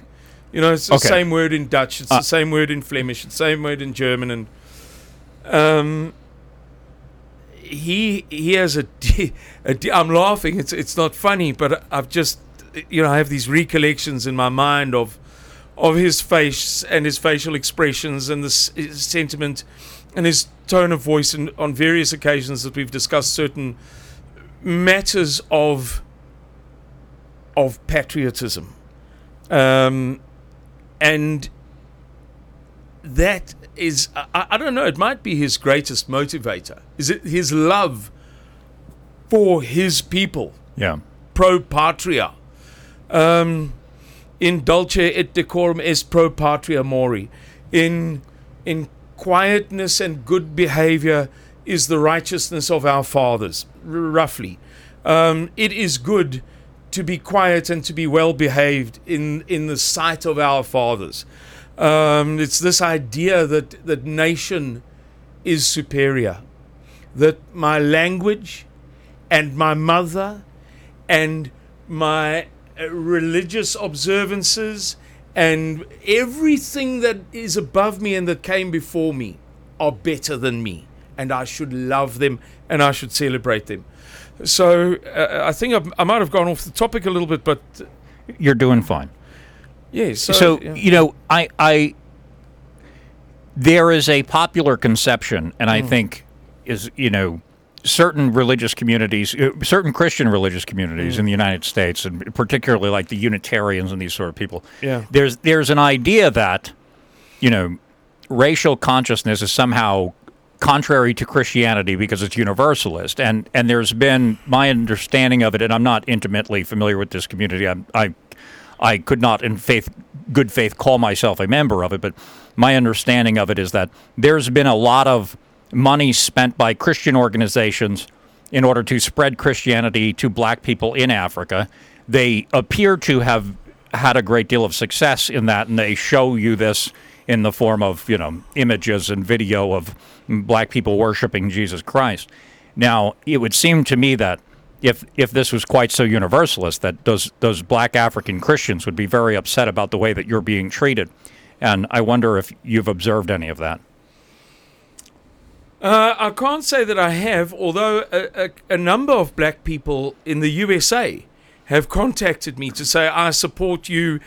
you know, it's the okay. same word in Dutch. It's uh, the same word in Flemish. It's the same word in German. And um, he he has a, de- a de- I'm laughing. It's it's not funny, but I've just, you know, I have these recollections in my mind of of his face and his facial expressions and the his sentiment and his tone of voice, and on various occasions that we've discussed certain matters of of patriotism, um, and that is, I, I don't know, it might be his greatest motivator. Is it his love for his people? Yeah, pro patria, um, in dulce et decorum est pro patria mori, in in. Quietness and good behavior is the righteousness of our fathers, r- roughly. Um, it is good to be quiet and to be well behaved in, in the sight of our fathers. Um, it's this idea that, that nation is superior, that my language and my mother and my religious observances and everything that is above me and that came before me are better than me, and I should love them and I should celebrate them. So uh, I think I've, I might have gone off the topic a little bit, but you're doing fine. Yes. Yeah, so, so yeah. you know, I, I there is a popular conception, and I mm. think is you know certain religious communities, certain Christian religious communities mm. in the United States, and particularly like the Unitarians and these sort of people, yeah. there's there's an idea that, you know, racial consciousness is somehow contrary to Christianity because it's universalist. And, and there's been, my understanding of it, and I'm not intimately familiar with this community, I I, I could not in faith, good faith call myself a member of it, but my understanding of it is that there's been a lot of money spent by Christian organizations in order to spread Christianity to black people in Africa. They appear to have had a great deal of success in that, and they show you this in the form of, you know, images and video of black people worshiping Jesus Christ. Now, it would seem to me that if if this was quite so universalist, that those those black African Christians would be very upset about the way that you're being treated. And I wonder if you've observed any of that. Uh, I can't say that I have, although a, a, a number of black people in the U S A have contacted me to say, I support you.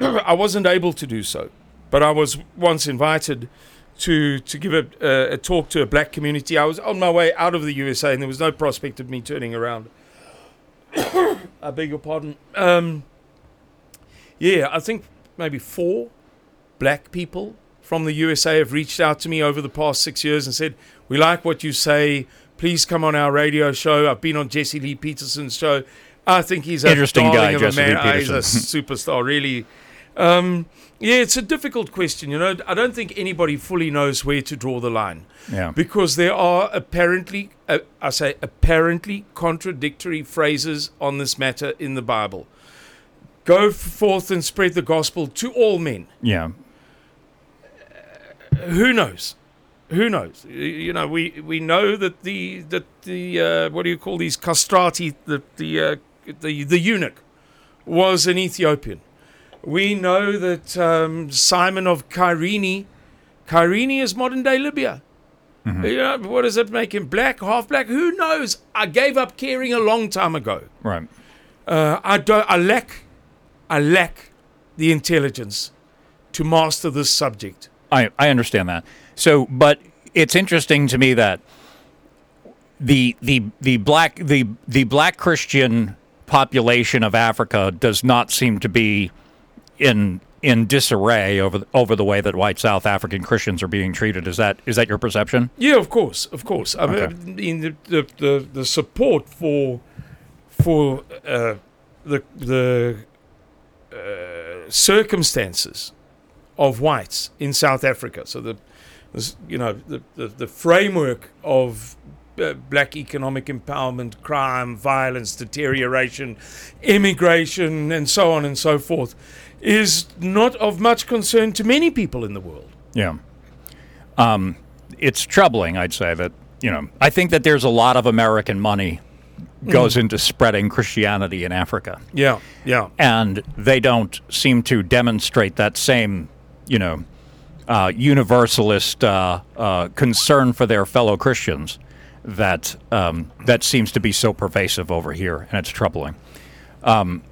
I wasn't able to do so, but I was once invited to to give a, a talk to a black community. I was on my way out of the U S A, and there was no prospect of me turning around. I beg your pardon. Um, yeah, I think maybe four black people from the U S A have reached out to me over the past six years and said, we like what you say. Please come on our radio show. I've been on Jesse Lee Peterson's show. I think he's a interesting guy, of a man. Oh, he's a superstar, really. Um, yeah, it's a difficult question. You know, I don't think anybody fully knows where to draw the line. Yeah. Because there are apparently, uh, I say apparently, contradictory phrases on this matter in the Bible. Go forth and spread the gospel to all men. Yeah. Who knows? Who knows? You know, we, we know that the that the uh, what do you call these castrati? The the uh, the the eunuch was an Ethiopian. We know that um, Simon of Cyrene, Cyrene is modern day Libya. Mm-hmm. You know, what does it make him? Black, half black? Who knows? I gave up caring a long time ago. Right. Uh, I don't. I lack. I lack the intelligence to master this subject. I, I understand that. So, but it's interesting to me that the the the black the the black Christian population of Africa does not seem to be in in disarray over over the way that white South African Christians are being treated. Is that is that your perception? Yeah, of course, of course. I okay. mean, the, the the the support for for uh, the the uh, circumstances of whites in South Africa. So the, the you know, the, the, the framework of uh, black economic empowerment, crime, violence, deterioration, immigration, and so on and so forth, is not of much concern to many people in the world. Yeah. Um, it's troubling, I'd say, that, you know, I think that there's a lot of American money goes mm. into spreading Christianity in Africa. Yeah, yeah. And they don't seem to demonstrate that same you know, uh, universalist uh, uh, concern for their fellow Christians that um, that seems to be so pervasive over here, and it's troubling. Um,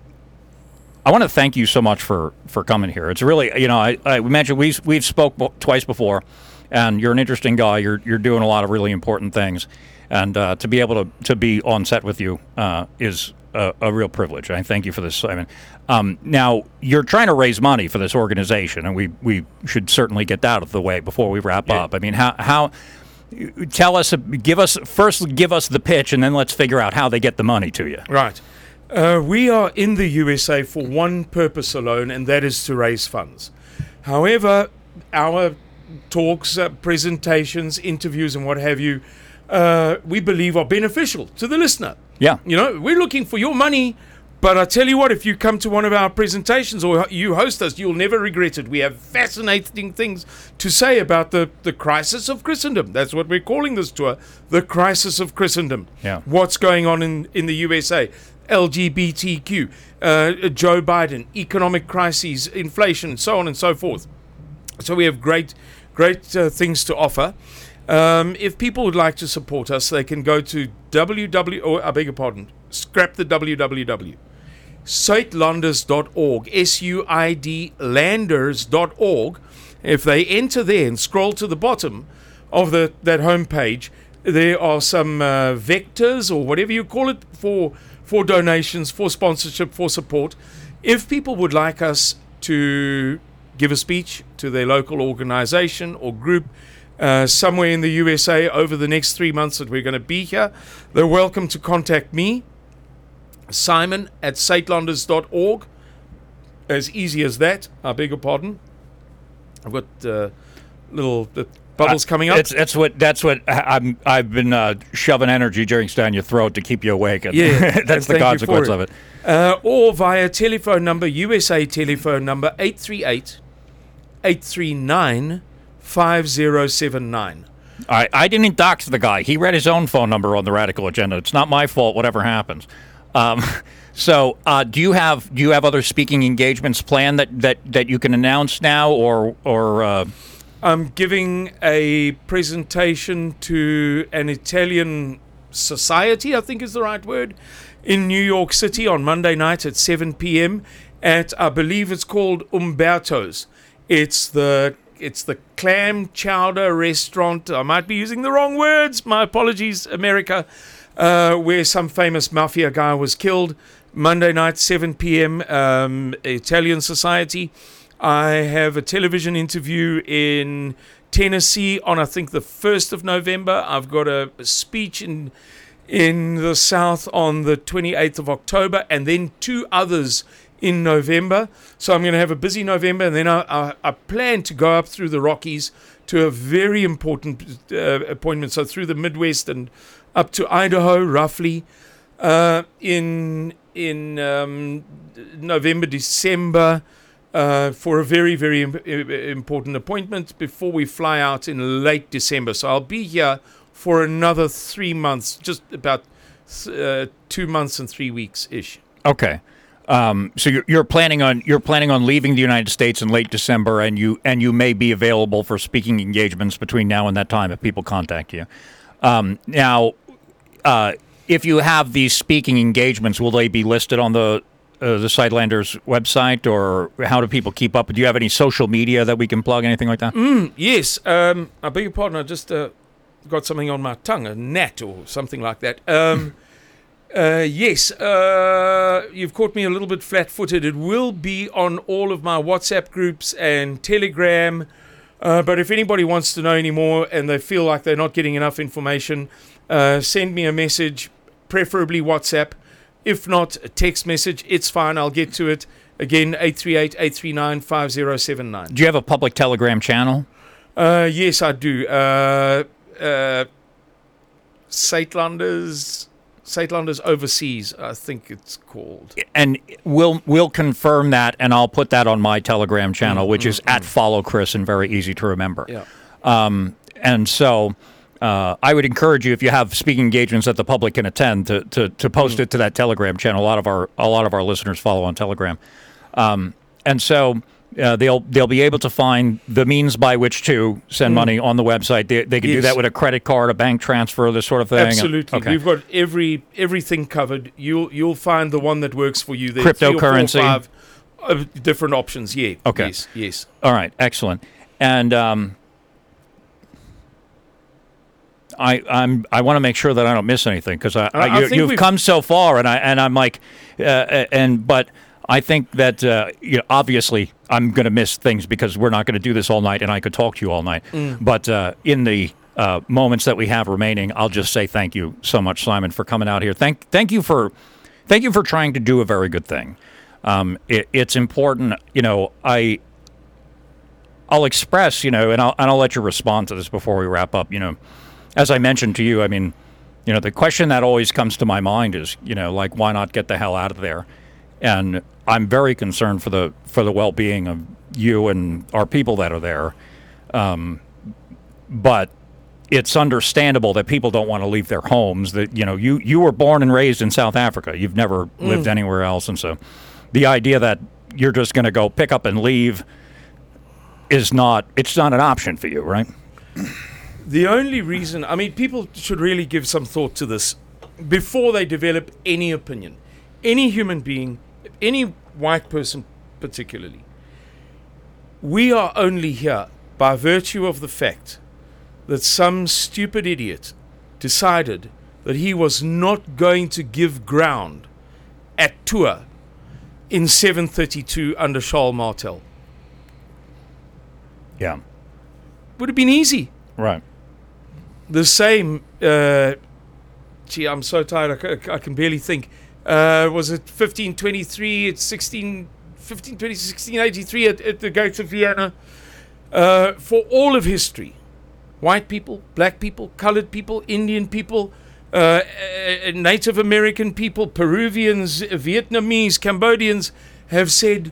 I want to thank you so much for, for coming here. It's really, you know, I, I imagine we've, we've spoke bo- twice before, and you're an interesting guy. You're you're doing a lot of really important things, and uh, to be able to, to be on set with you uh, is a, a real privilege. I thank you for this, Simon. Um, now, you're trying to raise money for this organization, and we, we should certainly get that out of the way before we wrap yeah. up. I mean, how, how – tell us – give us – first give us the pitch, and then let's figure out how they get the money to you. Right. Uh, we are in the U S A for one purpose alone, and that is to raise funds. However, our talks, uh, presentations, interviews, and what have you, uh, we believe are beneficial to the listener. Yeah. You know, we're looking for your money. But I tell you what, if you come to one of our presentations or you host us, you'll never regret it. We have fascinating things to say about the, the crisis of Christendom. That's what we're calling this tour, the crisis of Christendom. Yeah. What's going on in, in the U S A, L G B T Q, uh, Joe Biden, economic crises, inflation, so on and so forth. So we have great, great uh, things to offer. Um, if people would like to support us, they can go to www, or I beg your pardon, scrap the www, Suidlanders dot org, S U I D landers dot org. If they enter there and scroll to the bottom of the that homepage, there are some uh, vectors or whatever you call it for for donations, for sponsorship, for support. If people would like us to give a speech to their local organization or group, Uh, somewhere in the U S A over the next three months that we're going to be here, they're welcome to contact me, Simon at Suidlanders dot org. As easy as that. I beg your pardon. I've got uh, little uh, bubbles I, coming up. It's, that's what. That's what. I'm. I've been uh, shoving energy drinks down your throat to keep you awake. And yeah, that's the consequence of it. Uh, or via telephone number, U S A telephone number eight three eight, eight three nine. five zero seven nine. I, I didn't dox the guy. He read his own phone number on the Radical Agenda. It's not my fault, whatever happens. Um, so, uh, do you have do you have other speaking engagements planned that, that, that you can announce now, or or? Uh... I'm giving a presentation to an Italian society, I think is the right word, in New York City on Monday night at seven p.m. at, I believe it's called Umberto's. It's the it's the clam chowder restaurant. I might be using the wrong words. My apologies, America. Uh, where some famous mafia guy was killed. Monday night, seven p.m. Um, Italian society. I have a television interview in Tennessee on, I think, the first of November. I've got a speech in in the South on the twenty-eighth of October, and then two others in November. So I'm going to have a busy November, and then I, I, I plan to go up through the Rockies to a very important uh, appointment. So through the Midwest and up to Idaho, roughly, uh, in in um, November, December, uh, for a very, very im- important appointment before we fly out in late December. So I'll be here for another three months, just about th- uh, two months and three weeks ish. Okay, um, so you're, you're planning on you're planning on leaving the United States in late December, and you and you may be available for speaking engagements between now and that time if people contact you. Um, now. Uh, if you have these speaking engagements, will they be listed on the uh, the Suidlanders website, or how do people keep up? Do you have any social media that we can plug, anything like that? Mm, yes. Um, I beg your pardon. I just uh, got something on my tongue, a gnat or something like that. Um, uh, yes, uh, you've caught me a little bit flat-footed. It will be on all of my WhatsApp groups and Telegram. Uh, but if anybody wants to know any more and they feel like they're not getting enough information, Uh, send me a message, preferably WhatsApp. If not, a text message. It's fine. I'll get to it. Again, eight three eight, eight three nine, five oh seven nine. Do you have a public Telegram channel? Uh, yes, I do. Uh, uh, Suidlanders, Suidlanders Overseas, I think it's called. And we'll we'll confirm that, and I'll put that on my Telegram channel, mm-hmm, which is mm-hmm. at Follow Chris and very easy to remember. Yeah. Um, and so... Uh, I would encourage you, if you have speaking engagements that the public can attend, to to, to post mm. it to that Telegram channel. A lot of our a lot of our listeners follow on Telegram, um, and so uh, they'll they'll be able to find the means by which to send mm. money on the website. They, they can yes. do that with a credit card, a bank transfer, this sort of thing. Absolutely, okay. We've got every everything covered. You'll you'll find the one that works for you. There's cryptocurrency, three or four or five different options. Yeah. Okay. Yes. Yes. All right. Excellent. And. Um, I I'm I want to make sure that I don't miss anything, because I, I, I you, you've come so far, and I and I'm like, uh, and but I think that uh, you know, obviously I'm going to miss things because we're not going to do this all night, and I could talk to you all night. Mm. But uh, in the uh, moments that we have remaining, I'll just say thank you so much, Simon, for coming out here. Thank thank you for thank you for trying to do a very good thing. Um, it, it's important, you know. I I'll express, you know, and I'll and I'll let you respond to this before we wrap up, you know. As I mentioned to you, I mean, you know, the question that always comes to my mind is, you know, like, why not get the hell out of there? And I'm very concerned for the for the well-being of you and our people that are there. Um, but it's understandable that people don't want to leave their homes. That, you know, you, you were born and raised in South Africa. You've never mm. lived anywhere else. And so the idea that you're just going to go pick up and leave is not, it's not an option for you, right? The only reason, I mean, people should really give some thought to this before they develop any opinion. Any human being, any white person particularly, we are only here by virtue of the fact that some stupid idiot decided that he was not going to give ground at Tua in seven thirty-two under Charles Martel. Yeah. Would have been easy. Right. The same, uh, gee, I'm so tired, I, I can barely think. Uh, was it fifteen twenty-three, it's sixteen, fifteen twenty, sixteen eighty-three at, at the gates of Vienna? Uh, for all of history, white people, black people, colored people, Indian people, uh, Native American people, Peruvians, Vietnamese, Cambodians have said,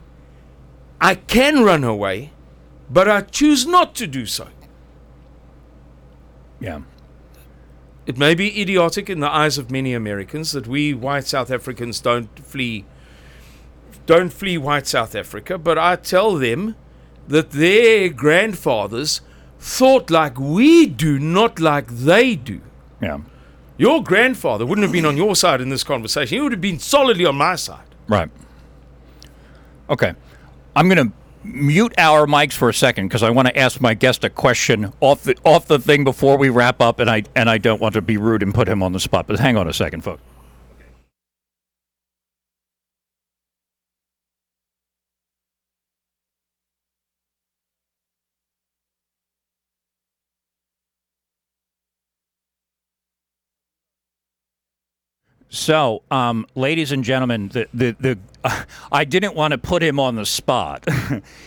I can run away, but I choose not to do so. Yeah. It may be idiotic in the eyes of many Americans that we white South Africans don't flee, don't flee white South Africa, but I tell them that their grandfathers thought like we do, not like they do. Yeah. Your grandfather wouldn't have been on your side in this conversation. He would have been solidly on my side. Right. Okay. I'm going to mute our mics for a second because I want to ask my guest a question off the off the thing before we wrap up, and I and I don't want to be rude and put him on the spot. But hang on a second, folks. So, um, ladies and gentlemen, the the, the uh, I didn't want to put him on the spot.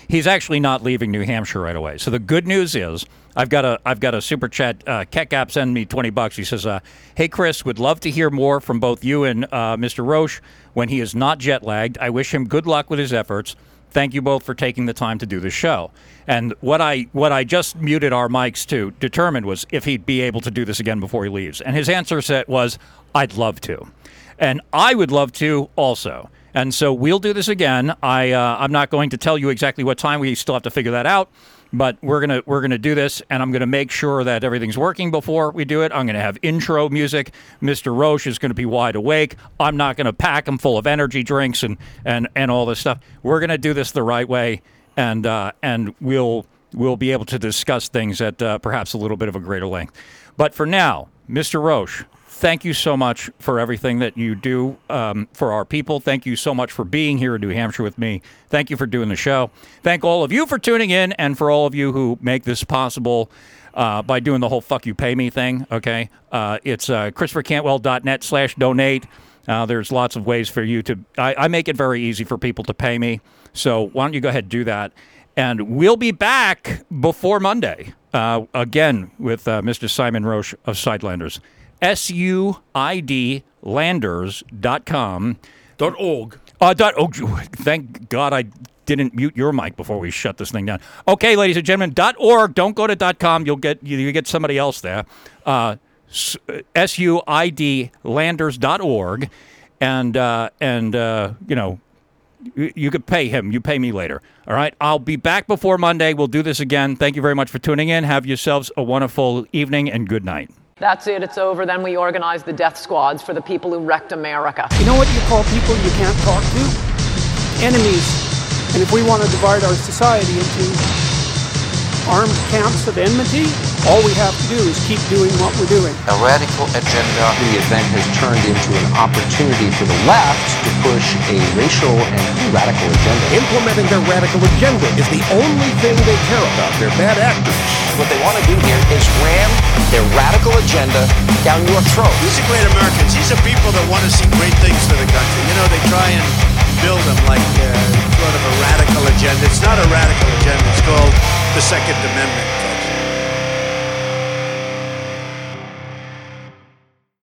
He's actually not leaving New Hampshire right away. So the good news is I've got a I've got a super chat. Uh, Ketgap sent me twenty bucks. He says, uh, "Hey Chris, would love to hear more from both you and uh, Mister Roche when he is not jet lagged. I wish him good luck with his efforts. Thank you both for taking the time to do the show." And what I what I just muted our mics to determine was if he'd be able to do this again before he leaves. And his answer set was, "I'd love to." And I would love to also. And so we'll do this again. I uh, I'm not going to tell you exactly what time. We still have to figure that out. But we're gonna we're gonna do this, and I'm gonna make sure that everything's working before we do it. I'm gonna have intro music. Mister Roche is gonna be wide awake. I'm not gonna pack him full of energy drinks and, and, and all this stuff. We're gonna do this the right way, and uh, and we'll we'll be able to discuss things at uh, perhaps a little bit of a greater length. But for now, Mister Roche, thank you so much for everything that you do um, for our people. Thank you so much for being here in New Hampshire with me. Thank you for doing the show. Thank all of you for tuning in, and for all of you who make this possible uh, by doing the whole fuck you pay me thing, okay? Uh, it's uh, christopher cantwell dot net slash donate. Uh, there's lots of ways for you to... I, I make it very easy for people to pay me, so why don't you go ahead and do that. And we'll be back before Monday, uh, again, with uh, Mister Simon Roche of Suidlanders. S U I D landers dot com Dot org. Uh, dot org. Thank God I didn't mute your mic before we shut this thing down. Okay, ladies and gentlemen, dot org. Don't go to dot com. You'll get you, you get somebody else there. Uh, S U I D landers dot org and uh, and uh, you know you, you could pay him. You pay me later. All right. I'll be back before Monday. We'll do this again. Thank you very much for tuning in. Have yourselves a wonderful evening and good night. That's it, it's over. Then we organize the death squads for the people who wrecked America. You know what you call people you can't talk to? Enemies. And if we want to divide our society into armed camps of enmity, all we have to do is keep doing what we're doing. A radical agenda, the event has turned into an opportunity for the left to push a racial and radical agenda. Implementing their radical agenda is the only thing they care about. They're bad actors. What they want to do here is ram their radical agenda down your throat. These are great Americans. These are people that want to see great things for the country. You know, they try and